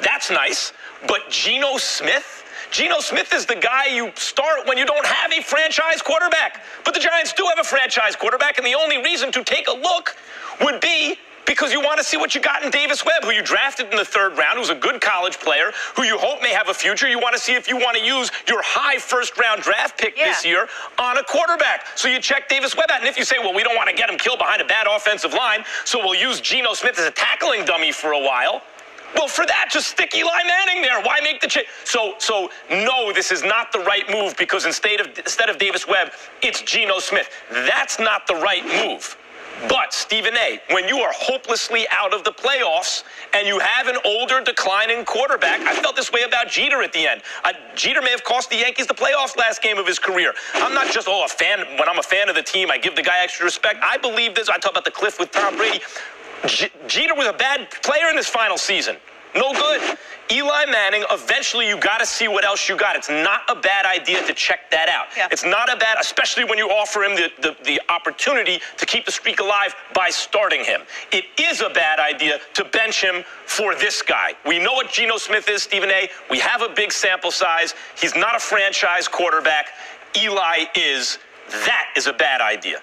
That's nice. But Geno Smith? Geno Smith is the guy you start when you don't have a franchise quarterback. But the Giants do have a franchise quarterback, and the only reason to take a look would be because you want to see what you got in Davis Webb, who you drafted in the third round, who's a good college player, who you hope may have a future. You want to see if you want to use your high first-round draft pick yeah. this year on a quarterback. So you check Davis Webb out, and if you say, well, we don't want to get him killed behind a bad offensive line, so we'll use Geno Smith as a tackling dummy for a while, well, for that, just stick Eli Manning there. Why make the change? So, so no, this is not the right move because instead of, instead of Davis Webb, it's Geno Smith. That's not the right move. But, Stephen A., when you are hopelessly out of the playoffs and you have an older, declining quarterback, I felt this way about Jeter at the end. I, Jeter may have cost the Yankees the playoffs last game of his career. I'm not just, oh, a fan. When I'm a fan of the team, I give the guy extra respect. I believe this. I talk about the cliff with Tom Brady. J- Jeter was a bad player in his final season. No good. Eli Manning, eventually you got to see what else you got. It's not a bad idea to check that out. Yeah. It's not a bad, especially when you offer him the, the, the opportunity to keep the streak alive by starting him. It is a bad idea to bench him for this guy. We know what Geno Smith is, Stephen A. We have a big sample size. He's not a franchise quarterback. Eli is. That is a bad idea.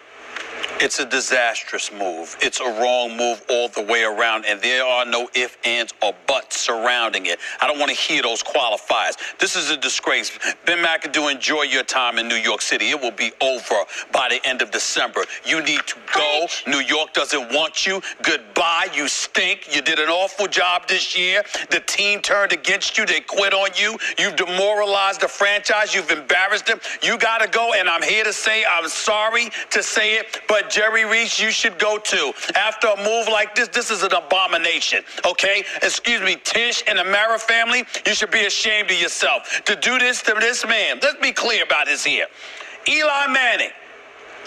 It's a disastrous move. It's a wrong move all the way around, and there are no ifs, ands, or buts surrounding it. I don't want to hear those qualifiers. This is a disgrace. Ben McAdoo, enjoy your time in New York City. It will be over by the end of December. You need to go. New York doesn't want you. Goodbye. You stink. You did an awful job this year. The team turned against you. They quit on you. You've demoralized the franchise. You've embarrassed them. You got to go, and I'm here to say I'm sorry to say it, but Jerry Reese, you should go too. After a move like this, this is an abomination, okay? Excuse me, Tish and the Mara family, you should be ashamed of yourself to do this to this man. Let's be clear about this here. Eli Manning,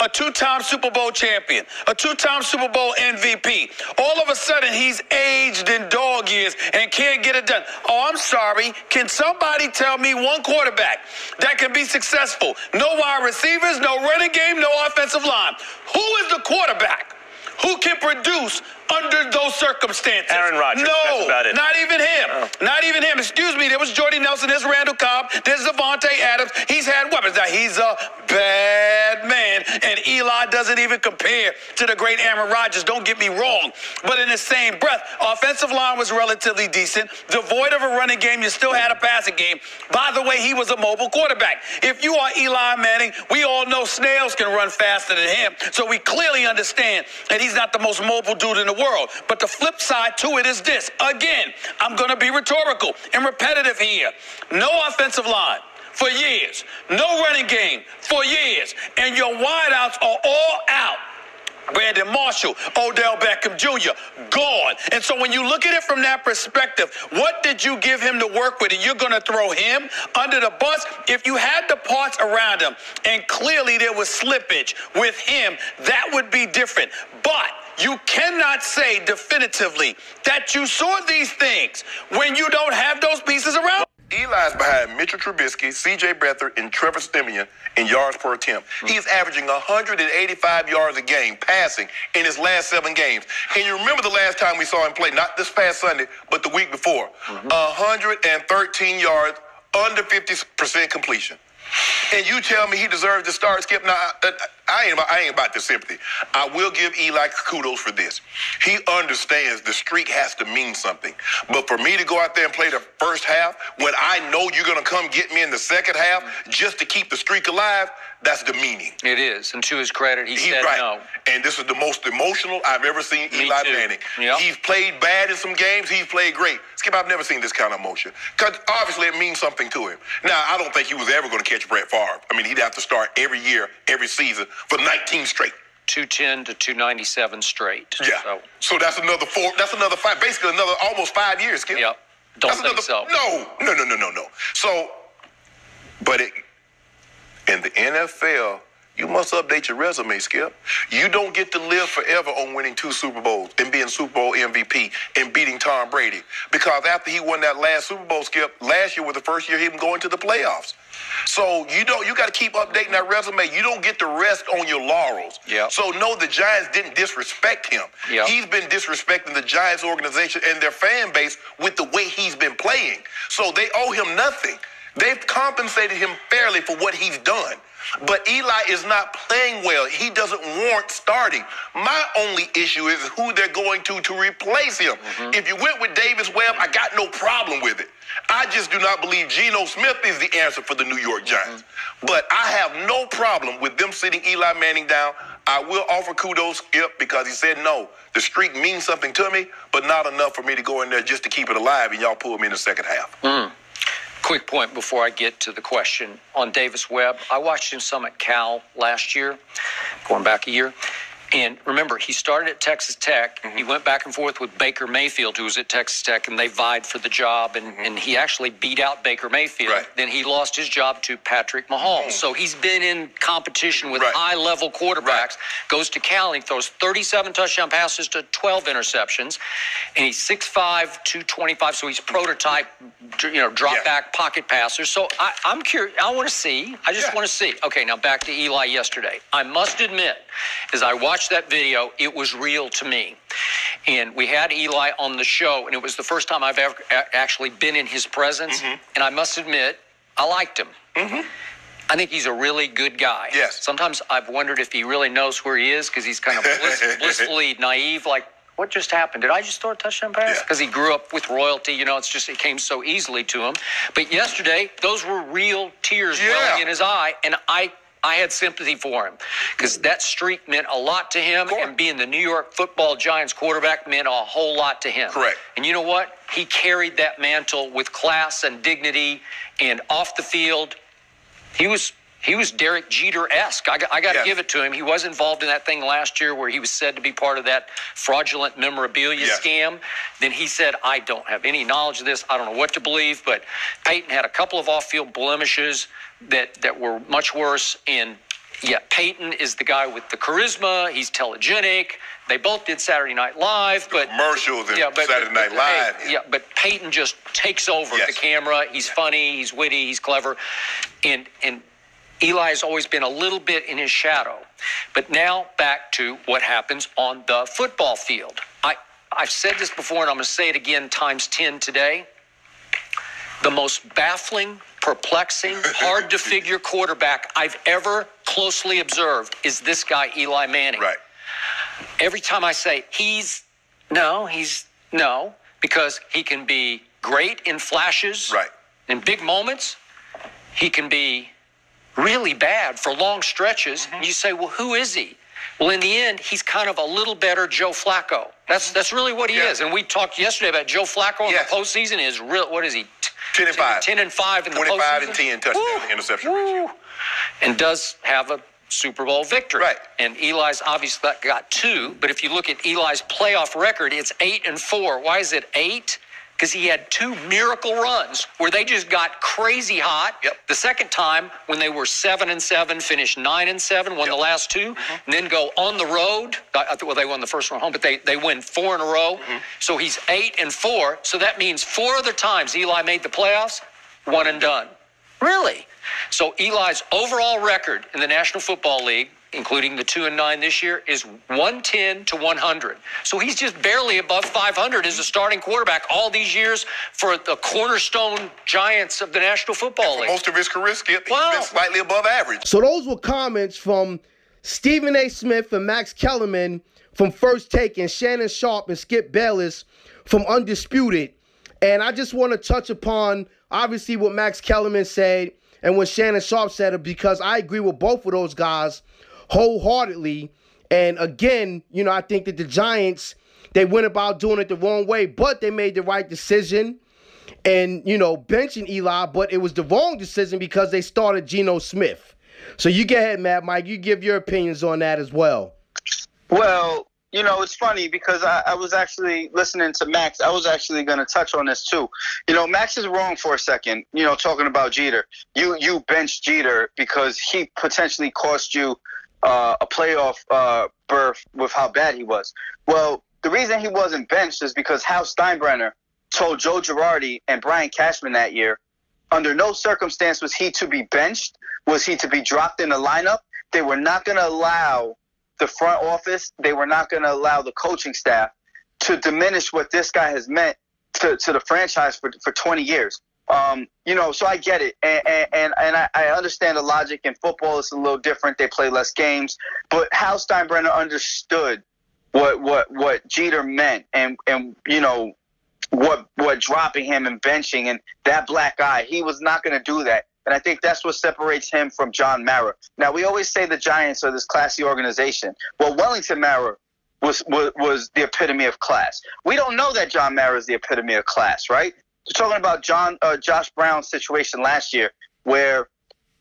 a two-time Super Bowl champion, a two-time Super Bowl M V P. All of a sudden, he's aged in dog years and can't get it done. Oh, I'm sorry. Can somebody tell me one quarterback that can be successful? No wide receivers, no running game, no offensive line. Who is the quarterback who can produce under those circumstances? Aaron Rodgers. No, that's about it. Not even him. Oh. Not even him. Excuse me. There was Jordy Nelson. There's Randall Cobb. There's Devontae Adams. He's had weapons. Now, he's a bad man, and Eli doesn't even compare to the great Aaron Rodgers. Don't get me wrong. But in the same breath, offensive line was relatively decent. Devoid of a running game, you still had a passing game. By the way, he was a mobile quarterback. If you are Eli Manning, we all know snails can run faster than him. So we clearly understand that he's not the most mobile dude in the world. world. But the flip side to it is this. Again, I'm going to be rhetorical and repetitive here. No offensive line for years. No running game for years. And your wideouts are all out. Brandon Marshall, Odell Beckham Junior, gone. And so when you look at it from that perspective, what did you give him to work with? And you're going to throw him under the bus? If you had the parts around him, and clearly there was slippage with him, that would be different. But you cannot say definitively that you saw these things when you don't have those pieces around. Eli's behind Mitchell Trubisky, C J Beathard, and Trevor Siemian in yards per attempt. He is averaging one hundred eighty-five yards a game passing in his last seven games. And you remember the last time we saw him play, not this past Sunday, but the week before. Mm-hmm. one hundred thirteen yards, under fifty percent completion. And you tell me he deserves to start, Skip? Now, I, I ain't, I ain't about the sympathy. I will give Eli kudos for this. He understands the streak has to mean something. But for me to go out there and play the first half when I know you're going to come get me in the second half just to keep the streak alive, that's demeaning. It is. And to his credit, he, he said right. no. And this is the most emotional I've ever seen me Eli too. Manning. Yep. He's played bad in some games. He's played great. Skip, I've never seen this kind of emotion. Because obviously it means something to him. Now, I don't think he was ever going to catch Brett Favre. I mean, he'd have to start every year, every season for nineteen straight. two ten to two ninety-seven straight. Yeah. So, so that's another four. That's another five. Basically another almost five years, Skip. Yep. Don't that's think another, so. No. No, no, no, no, no. So, but it... in the N F L, you must update your resume, Skip. You don't get to live forever on winning two Super Bowls and being Super Bowl M V P and beating Tom Brady. Because after he won that last Super Bowl, Skip, last year was the first year he was going to the playoffs. So you don't. You got to keep updating that resume. You don't get to rest on your laurels. Yep. So no, the Giants didn't disrespect him. Yep. He's been disrespecting the Giants organization and their fan base with the way he's been playing. So they owe him nothing. They've compensated him fairly for what he's done. But Eli is not playing well. He doesn't warrant starting. My only issue is who they're going to to replace him. Mm-hmm. If you went with Davis Webb, I got no problem with it. I just do not believe Geno Smith is the answer for the New York Giants. Mm-hmm. But I have no problem with them sitting Eli Manning down. I will offer kudos, Skip, because he said, no, the streak means something to me, but not enough for me to go in there just to keep it alive, and y'all pulled me in the second half. Mm. Quick point before I get to the question on Davis Webb. I watched him some at Cal last year, going back a year. And remember, he started at Texas Tech. Mm-hmm. He went back and forth with Baker Mayfield, who was at Texas Tech, and they vied for the job. And, mm-hmm. and he actually beat out Baker Mayfield. Right. Then he lost his job to Patrick Mahomes. Mm-hmm. So he's been in competition with right. high-level quarterbacks, right. goes to Cal, and throws thirty-seven touchdown passes to twelve interceptions. And he's six five, two twenty-five, so he's prototype, you know, drop-back yeah. pocket passer. So I, I'm curious. I want to see. I just yeah. want to see. Okay, now back to Eli yesterday. I must admit, as I watched that video, it was real to me. And we had Eli on the show, and it was the first time I've ever a- actually been in his presence. Mm-hmm. And I must admit, I liked him. Mm-hmm. I think he's a really good guy. Yes. Sometimes I've wondered if he really knows where he is, because he's kind of bliss- blissfully naive, like, what just happened? Did I just throw a touchdown pass? Because yeah. he grew up with royalty. You know, it's just it came so easily to him. But yesterday, those were real tears yeah. welling in his eye, and I I had sympathy for him, because that streak meant a lot to him, and being the New York football Giants quarterback meant a whole lot to him. Correct. And you know what? He carried that mantle with class and dignity, and off the field, he was he was Derek Jeter-esque. I, I got to yes. give it to him. He was involved in that thing last year where he was said to be part of that fraudulent memorabilia yes. scam. Then he said, I don't have any knowledge of this. I don't know what to believe, but Peyton had a couple of off-field blemishes that, that were much worse. And yeah, Peyton is the guy with the charisma. He's telegenic. They both did Saturday Night Live, but commercials and yeah, but, Saturday Night Live. Hey, yeah, but Peyton just takes over yes. the camera. He's yes. funny. He's witty. He's clever. And, and, Eli has always been a little bit in his shadow. But now back to what happens on the football field. I, I've said this before, and I'm going to say it again times ten today. The most baffling, perplexing, hard-to-figure quarterback I've ever closely observed is this guy, Eli Manning. Right. Every time I say, he's, no, he's, no, because he can be great in flashes, right. in big moments. He can be really bad for long stretches. Mm-hmm. You say, well, who is he? Well, in the end, he's kind of a little better Joe Flacco. That's that's really what he yeah. is. And we talked yesterday about Joe Flacco in yes. the postseason is real. What is he? ten and five ten and five in the postseason. twenty-five and ten touchdown interception ratio. And does have a Super Bowl victory. Right. And Eli's obviously got two. But if you look at Eli's playoff record, it's eight and four. Why is it eight? Because he had two miracle runs where they just got crazy hot. Yep. The second time, when they were seven and seven, finished nine and seven, won yep. the last two, mm-hmm. and then go on the road. I think well, they won the first one home, but they, they win four in a row. Mm-hmm. So he's eight and four. So that means four other times Eli made the playoffs, one and done. Really? So Eli's overall record in the National Football League, including the two and nine this year, is one ten to one hundred. So he's just barely above five hundred as a starting quarterback all these years for the cornerstone Giants of the National Football League. Most of his career, Skip, wow. he's been slightly above average. So those were comments from Stephen A. Smith and Max Kellerman from First Take, and Shannon Sharp and Skip Bayless from Undisputed. And I just want to touch upon, obviously, what Max Kellerman said and what Shannon Sharp said, because I agree with both of those guys wholeheartedly. And again, you know, I think that the Giants, they went about doing it the wrong way, but they made the right decision and, you know, benching Eli, but it was the wrong decision because they started Geno Smith. So you go ahead, Mad Mike. You give your opinions on that as well. Well, you know, it's funny because I, I was actually listening to Max. I was actually going to touch on this too. You know, Max is wrong for a second, you know, talking about Jeter. You you bench Jeter because he potentially cost you uh, a playoff uh, berth with how bad he was. Well, the reason he wasn't benched is because Hal Steinbrenner told Joe Girardi and Brian Cashman that year, under no circumstance was he to be benched, was he to be dropped in the lineup. They were not going to allow the front office, they were not going to allow the coaching staff to diminish what this guy has meant to, to the franchise for, for twenty years. Um, you know, so I get it. And and, and I, I understand the logic. In football, it's a little different. They play less games. But Hal Steinbrenner understood what what, what Jeter meant and, and, you know, what what dropping him and benching and that black eye. He was not going to do that. And I think that's what separates him from John Mara. Now, we always say the Giants are this classy organization. Well, Wellington Mara was, was was the epitome of class. We don't know that John Mara is the epitome of class, right? We're talking about John uh, Josh Brown's situation last year where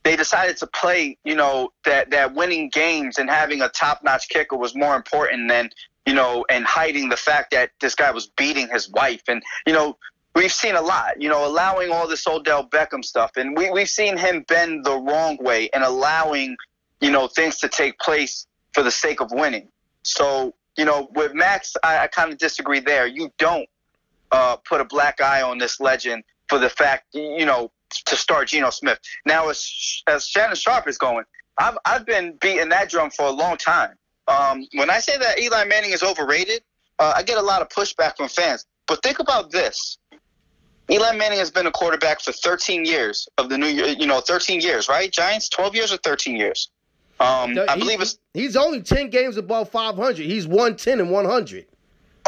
they decided to play, you know, that, that winning games and having a top-notch kicker was more important than, you know, and hiding the fact that this guy was beating his wife. And, you know, we've seen a lot, you know, allowing all this Odell Beckham stuff. And we, we've seen him bend the wrong way and allowing, you know, things to take place for the sake of winning. So, you know, with Max, I, I kind of disagree there. You don't uh, put a black eye on this legend for the fact, you know, to start Geno Smith. Now, as, as Shannon Sharp is going, I've, I've been beating that drum for a long time. Um, when I say that Eli Manning is overrated, uh, I get a lot of pushback from fans. But think about this. Eli Manning has been a quarterback for thirteen years of the new, you know, thirteen years, right? Giants, twelve years or thirteen years? Um, no, I he, believe it's he's only ten games above five hundred. He's one ten and one hundred.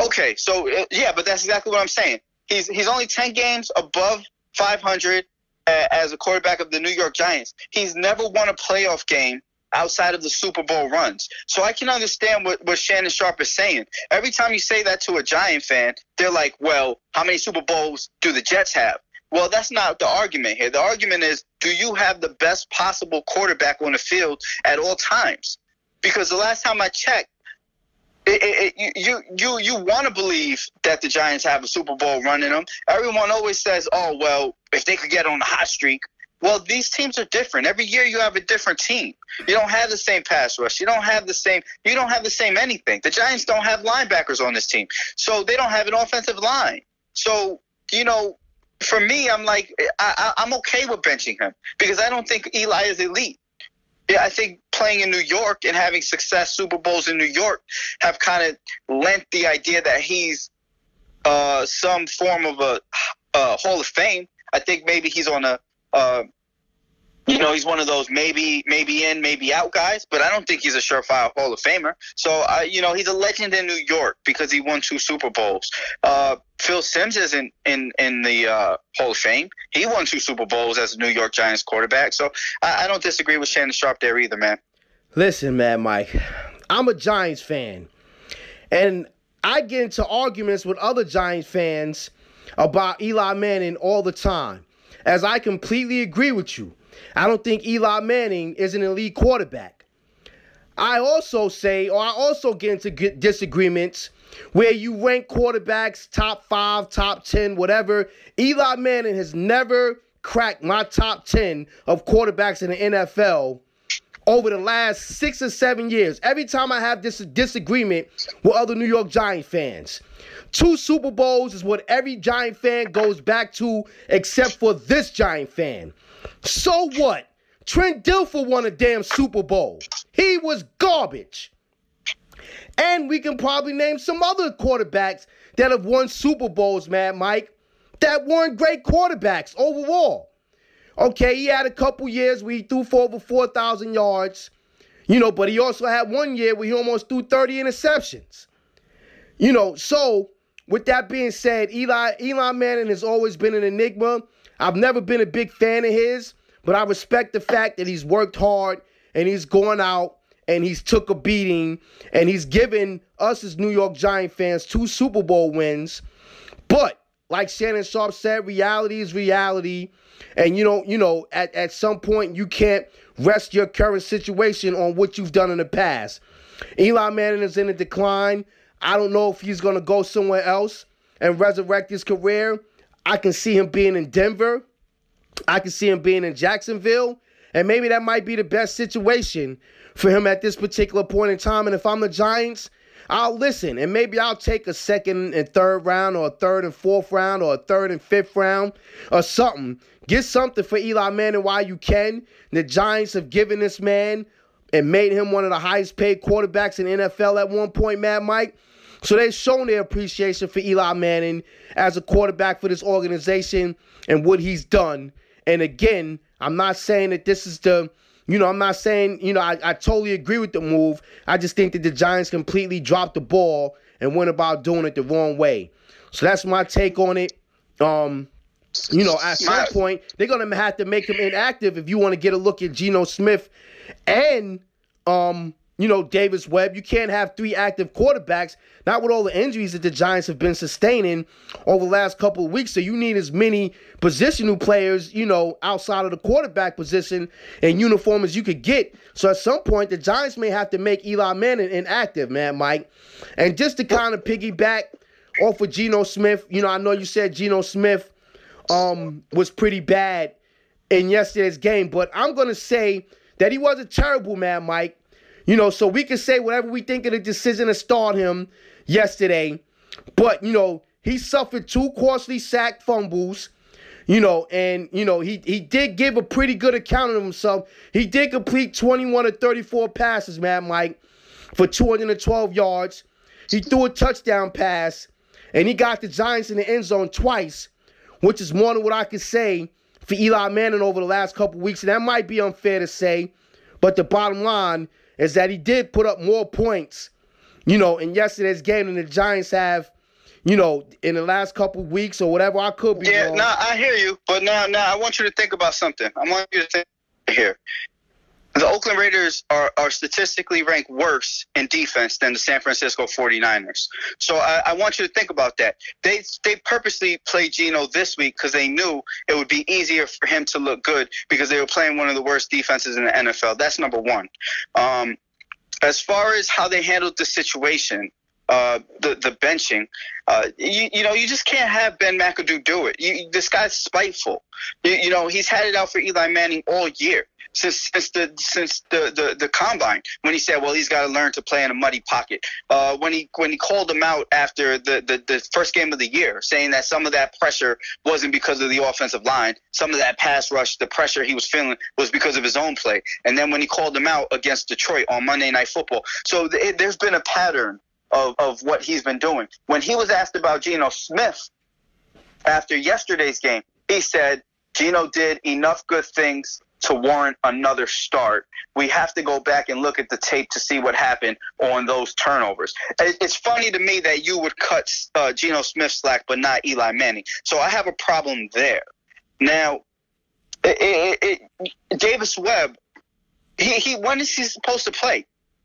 Okay, so yeah, but that's exactly what I'm saying. He's he's only ten games above five hundred uh, as a quarterback of the New York Giants. He's never won a playoff game outside of the Super Bowl runs. So I can understand what, what Shannon Sharp is saying. Every time you say that to a Giant fan, they're like, well, how many Super Bowls do the Jets have? Well, that's not the argument here. The argument is, do you have the best possible quarterback on the field at all times? Because the last time I checked, it, it, it, you you you want to believe that the Giants have a Super Bowl run in them. Everyone always says, oh, well, if they could get on a hot streak. Well, these teams are different. Every year you have a different team. You don't have the same pass rush. You don't have the same – you don't have the same anything. The Giants don't have linebackers on this team, so they don't have an offensive line. So, you know, for me, I'm like I, – I'm okay with benching him because I don't think Eli is elite. Yeah, I think playing in New York and having success, Super Bowls in New York, have kind of lent the idea that he's uh, some form of a, a Hall of Fame. I think maybe he's on a – Uh, you know, he's one of those maybe maybe in, maybe out guys, but I don't think he's a surefire Hall of Famer. So, uh, you know, he's a legend in New York because he won two Super Bowls. Uh, Phil Simms isn't in, in the uh, Hall of Fame. He won two Super Bowls as a New York Giants quarterback. So I, I don't disagree with Shannon Sharp there either, man. Listen, Mad Mike, I'm a Giants fan, and I get into arguments with other Giants fans about Eli Manning all the time. As I completely agree with you, I don't think Eli Manning is an elite quarterback. I also say, or I also get into disagreements where you rank quarterbacks top five, top ten, whatever. Eli Manning has never cracked my top ten of quarterbacks in the N F L over the last six or seven years. Every time I have this disagreement with other New York Giant fans. Two Super Bowls is what every Giant fan goes back to, except for this Giant fan. So what? Trent Dilfer won a damn Super Bowl. He was garbage. And we can probably name some other quarterbacks that have won Super Bowls, Mad Mike, that weren't great quarterbacks overall. Okay, he had a couple years where he threw for over four thousand yards, You know, but he also had one year where he almost threw thirty interceptions. You know, so with that being said, Eli, Eli Manning has always been an enigma. I've never been a big fan of his, but I respect the fact that he's worked hard and he's gone out and he's took a beating and he's given us as New York Giant fans two Super Bowl wins. But like Shannon Sharp said, reality is reality. And, you know, you know, at, at some point you can't rest your current situation on what you've done in the past. Eli Manning is in a decline. I don't know if he's going to go somewhere else and resurrect his career. I can see him being in Denver. I can see him being in Jacksonville. And maybe that might be the best situation for him at this particular point in time. And if I'm the Giants, I'll listen. And maybe I'll take a second and third round or a third and fourth round or a third and fifth round or something. Get something for Eli Manning while you can. The Giants have given this man and made him one of the highest paid quarterbacks in the N F L at one point, Mad Mike. So they've shown their appreciation for Eli Manning as a quarterback for this organization and what he's done. And again, I'm not saying that this is the, you know, I'm not saying, you know, I, I totally agree with the move. I just think that the Giants completely dropped the ball and went about doing it the wrong way. So that's my take on it. Um, you know, at some point, they're going to have to make him inactive if you want to get a look at Geno Smith and, um, you know, Davis Webb. You can't have three active quarterbacks, not with all the injuries that the Giants have been sustaining over the last couple of weeks. So you need as many positional players, you know, outside of the quarterback position and uniform as you could get. So at some point, the Giants may have to make Eli Manning inactive, man, Mike. And just to kind of piggyback off of Geno Smith, you know, I know you said Geno Smith um, was pretty bad in yesterday's game, but I'm going to say that he wasn't terrible, man, Mike. You know, so we can say whatever we think of the decision to start him yesterday. But, you know, he suffered two costly sack fumbles, you know, and, you know, he, he did give a pretty good account of himself. He did complete twenty-one of thirty-four passes, man, Mike, for two hundred twelve yards. He threw a touchdown pass, and he got the Giants in the end zone twice, which is more than what I could say for Eli Manning over the last couple weeks. And that might be unfair to say, but the bottom line is that he did put up more points, you know, in yesterday's game than the Giants have, you know, in the last couple of weeks or whatever. I could be Yeah, no, nah, I hear you. But now, now I want you to think about something. I want you to think here. The Oakland Raiders are, are statistically ranked worse in defense than the San Francisco 49ers. So I, I want you to think about that. They they purposely played Geno this week because they knew it would be easier for him to look good because they were playing one of the worst defenses in the N F L. That's number one. Um, as far as how they handled the situation, Uh, the the benching, uh, you you know you just can't have Ben McAdoo do it. You, this guy's spiteful. You, you know he's had it out for Eli Manning all year since since the since the, the, the combine when he said, well, he's got to learn to play in a muddy pocket. Uh, when he when he called him out after the, the, the first game of the year, saying that some of that pressure wasn't because of the offensive line, some of that pass rush, the pressure he was feeling was because of his own play. And then when he called him out against Detroit on Monday Night Football, so th- there's been a pattern Of, of what he's been doing. When he was asked about Geno Smith after yesterday's game, he said, Geno did enough good things to warrant another start. We have to go back and look at the tape to see what happened on those turnovers. It's funny to me that you would cut uh, Geno Smith slack, but not Eli Manning. So I have a problem there. Now, it, it, it, Davis Webb, he, he when is he supposed to play?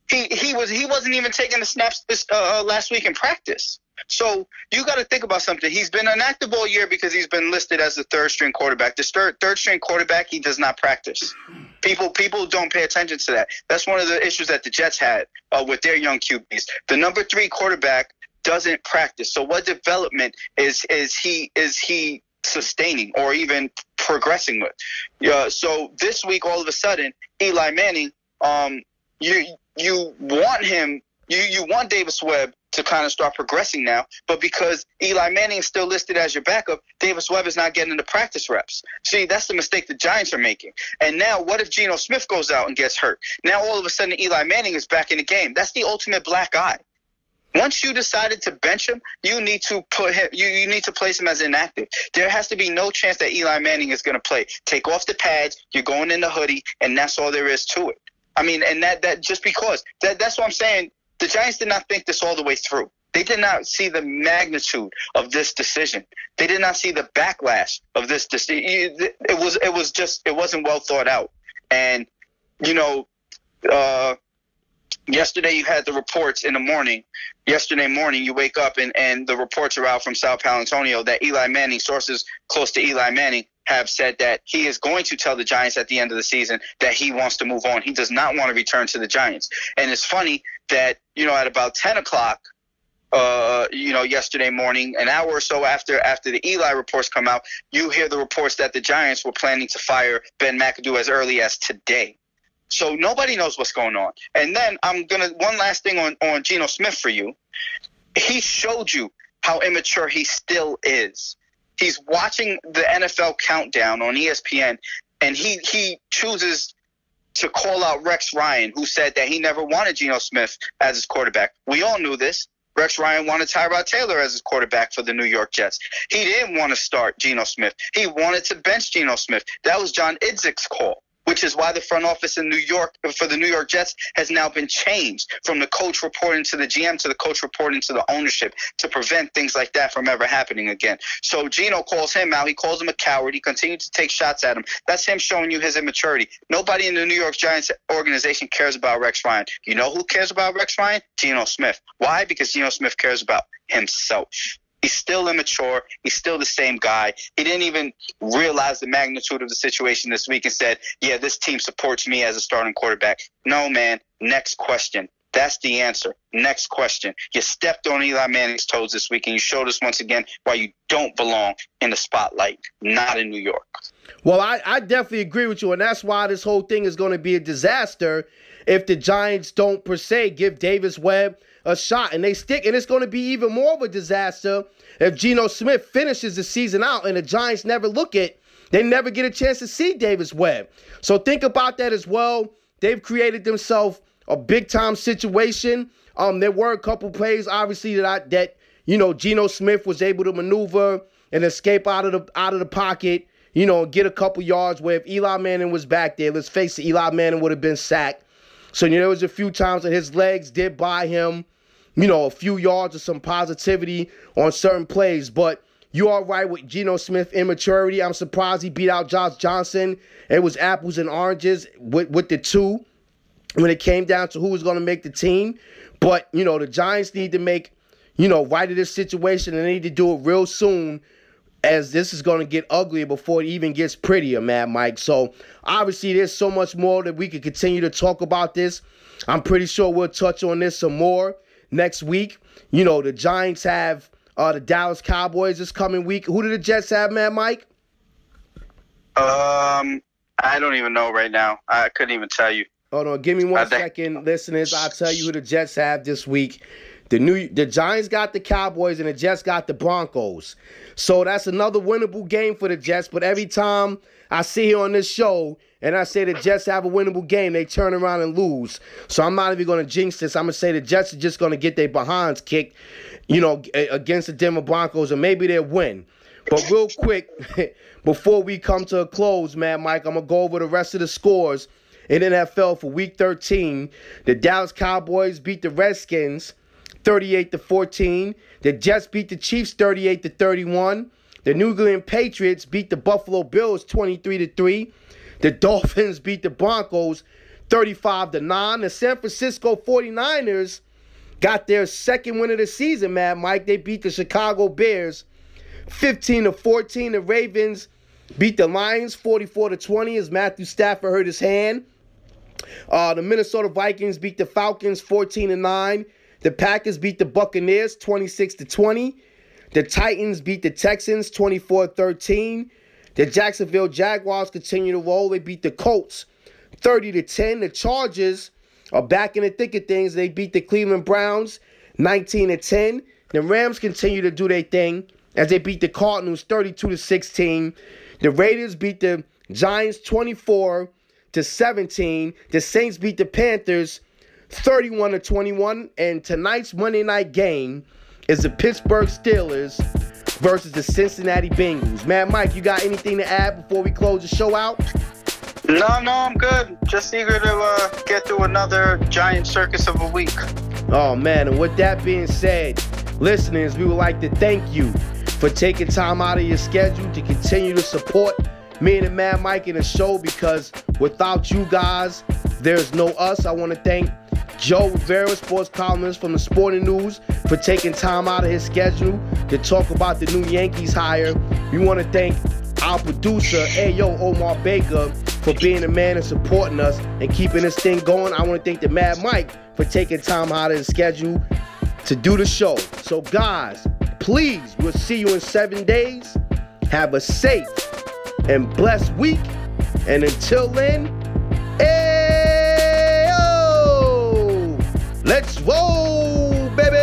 He he was he wasn't even taking the snaps this uh, last week in practice. So you got to think about something. He's been inactive all year because he's been listed as the third string quarterback. The third third string quarterback, he does not practice. People people don't pay attention to that. That's one of the issues that the Jets had uh, with their young Q Bs. The number three quarterback doesn't practice. So what development is is he is he sustaining or even progressing with? Uh, so this week, all of a sudden, Eli Manning, um, you. You want him, you, you want Davis Webb to kind of start progressing now, but because Eli Manning is still listed as your backup, Davis Webb is not getting the practice reps. See, that's the mistake the Giants are making. And now what if Geno Smith goes out and gets hurt? Now all of a sudden Eli Manning is back in the game. That's the ultimate black eye. Once you decided to bench him, you need to put him. You, you need to place him as inactive. There has to be no chance that Eli Manning is going to play. Take off the pads, you're going in the hoodie, and that's all there is to it. I mean, and that, that just because that, that's what I'm saying. The Giants did not think this all the way through. They did not see the magnitude of this decision. They did not see the backlash of this decision. It was, it was just, it wasn't well thought out. And, you know, uh, yesterday you had the reports in the morning. Yesterday morning you wake up and, and the reports are out from Sal Palantonio that Eli Manning, sources close to Eli Manning, have said that he is going to tell the Giants at the end of the season that he wants to move on. He does not want to return to the Giants. And it's funny that, you know, at about ten o'clock, uh, you know, yesterday morning, an hour or so after after the Eli reports come out, you hear the reports that the Giants were planning to fire Ben McAdoo as early as today. So nobody knows what's going on. And then I'm going to, one last thing on, on Geno Smith for you. He showed you how immature he still is. He's watching the N F L Countdown on E S P N, and he, he chooses to call out Rex Ryan, who said that he never wanted Geno Smith as his quarterback. We all knew this. Rex Ryan wanted Tyrod Taylor as his quarterback for the New York Jets. He didn't want to start Geno Smith. He wanted to bench Geno Smith. That was John Idzik's call, which is why the front office in New York for the New York Jets has now been changed from the coach reporting to the G M to the coach reporting to the ownership to prevent things like that from ever happening again. So Geno calls him out. He calls him a coward. He continued to take shots at him. That's him showing you his immaturity. Nobody in the New York Giants organization cares about Rex Ryan. You know who cares about Rex Ryan? Geno Smith. Why? Because Geno Smith cares about himself. He's still immature. He's still the same guy. He didn't even realize the magnitude of the situation this week and said, yeah, this team supports me as a starting quarterback. No, man. Next question. That's the answer. Next question. You stepped on Eli Manning's toes this week, and you showed us once again why you don't belong in the spotlight, not in New York. Well, I, I definitely agree with you, and that's why this whole thing is going to be a disaster if the Giants don't, per se, give Davis Webb a shot, and they stick, and it's going to be even more of a disaster if Geno Smith finishes the season out and the Giants never look at, they never get a chance to see Davis Webb. So think about that as well. They've created themselves a big-time situation. Um, there were a couple plays, obviously, that I, that you know Geno Smith was able to maneuver and escape out of the out of the pocket, you know, and get a couple yards. Where if Eli Manning was back there, let's face it, Eli Manning would have been sacked. So you know, there was a few times that his legs did buy him, you know, a few yards or some positivity on certain plays. But you are right with Geno Smith immaturity. I'm surprised he beat out Josh Johnson. It was apples and oranges with, with the two when it came down to who was going to make the team. But, you know, the Giants need to make, you know, right of this situation, and they need to do it real soon, as this is going to get uglier before it even gets prettier, Mad Mike. So, obviously, there's so much more that we could continue to talk about this. I'm pretty sure we'll touch on this some more next week. You know, the Giants have uh, the Dallas Cowboys this coming week. Who do the Jets have, man, Mike? Um, I don't even know right now. I couldn't even tell you. Hold on, give me one think- second, listeners. I'll tell you who the Jets have this week. The new the Giants got the Cowboys and the Jets got the Broncos. So that's another winnable game for the Jets. But every time I see here on this show and I say the Jets have a winnable game, they turn around and lose. So I'm not even going to jinx this. I'm going to say the Jets are just going to get their behinds kicked, you know, against the Denver Broncos, and maybe they'll win. But real quick, before we come to a close, man, Mike, I'm going to go over the rest of the scores in N F L for Week thirteen. The Dallas Cowboys beat the Redskins thirty-eight to fourteen. The Jets beat the Chiefs thirty-eight to thirty-one. The New England Patriots beat the Buffalo Bills twenty-three to three. The Dolphins beat the Broncos thirty-five to nine. The San Francisco forty-niners got their second win of the season, Mad Mike. They beat the Chicago Bears fifteen to fourteen. The Ravens beat the Lions forty-four to twenty as Matthew Stafford hurt his hand. Uh, the Minnesota Vikings beat the Falcons fourteen to nine. The Packers beat the Buccaneers twenty-six to twenty. The Titans beat the Texans twenty-four thirteen. The Jacksonville Jaguars continue to roll. They beat the Colts thirty to ten. The Chargers are back in the thick of things. They beat the Cleveland Browns nineteen to ten. The Rams continue to do their thing as they beat the Cardinals thirty-two to sixteen. The Raiders beat the Giants twenty-four to seventeen. The Saints beat the Panthers thirty-one to twenty-one, and tonight's Monday night game is the Pittsburgh Steelers versus the Cincinnati Bengals. Man, Mike, you got anything to add before we close the show out? No, no, I'm good. Just eager to uh, get through another giant circus of a week. Oh, man. And with that being said, listeners, we would like to thank you for taking time out of your schedule to continue to support me and the Mad Mike in the show, because without you guys, there's no us. I want to thank Joe Rivera, sports columnist from the Sporting News, for taking time out of his schedule to talk about the new Yankees hire. We want to thank our producer, Ayo Omar Baker, for being a man and supporting us and keeping this thing going. I want to thank the Mad Mike for taking time out of his schedule to do the show. So guys, please, we'll see you in seven days. Have a safe and blessed week. And until then, ayo! Let's roll, baby!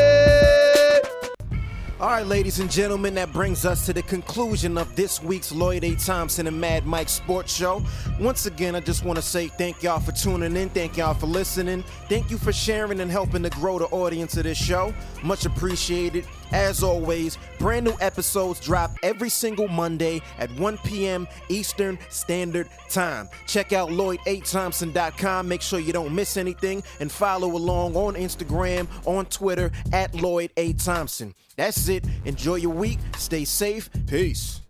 All right, ladies and gentlemen, that brings us to the conclusion of this week's Lloyd A. Thompson and Mad Mike Sports Show. Once again, I just want to say thank y'all for tuning in. Thank y'all for listening. Thank you for sharing and helping to grow the audience of this show. Much appreciated. As always, brand new episodes drop every single Monday at one p.m. Eastern Standard Time. Check out lloyd a thompson dot com. Make sure you don't miss anything, and follow along on Instagram, on Twitter, at Lloyd A. Thompson. That's it. Enjoy your week. Stay safe. Peace.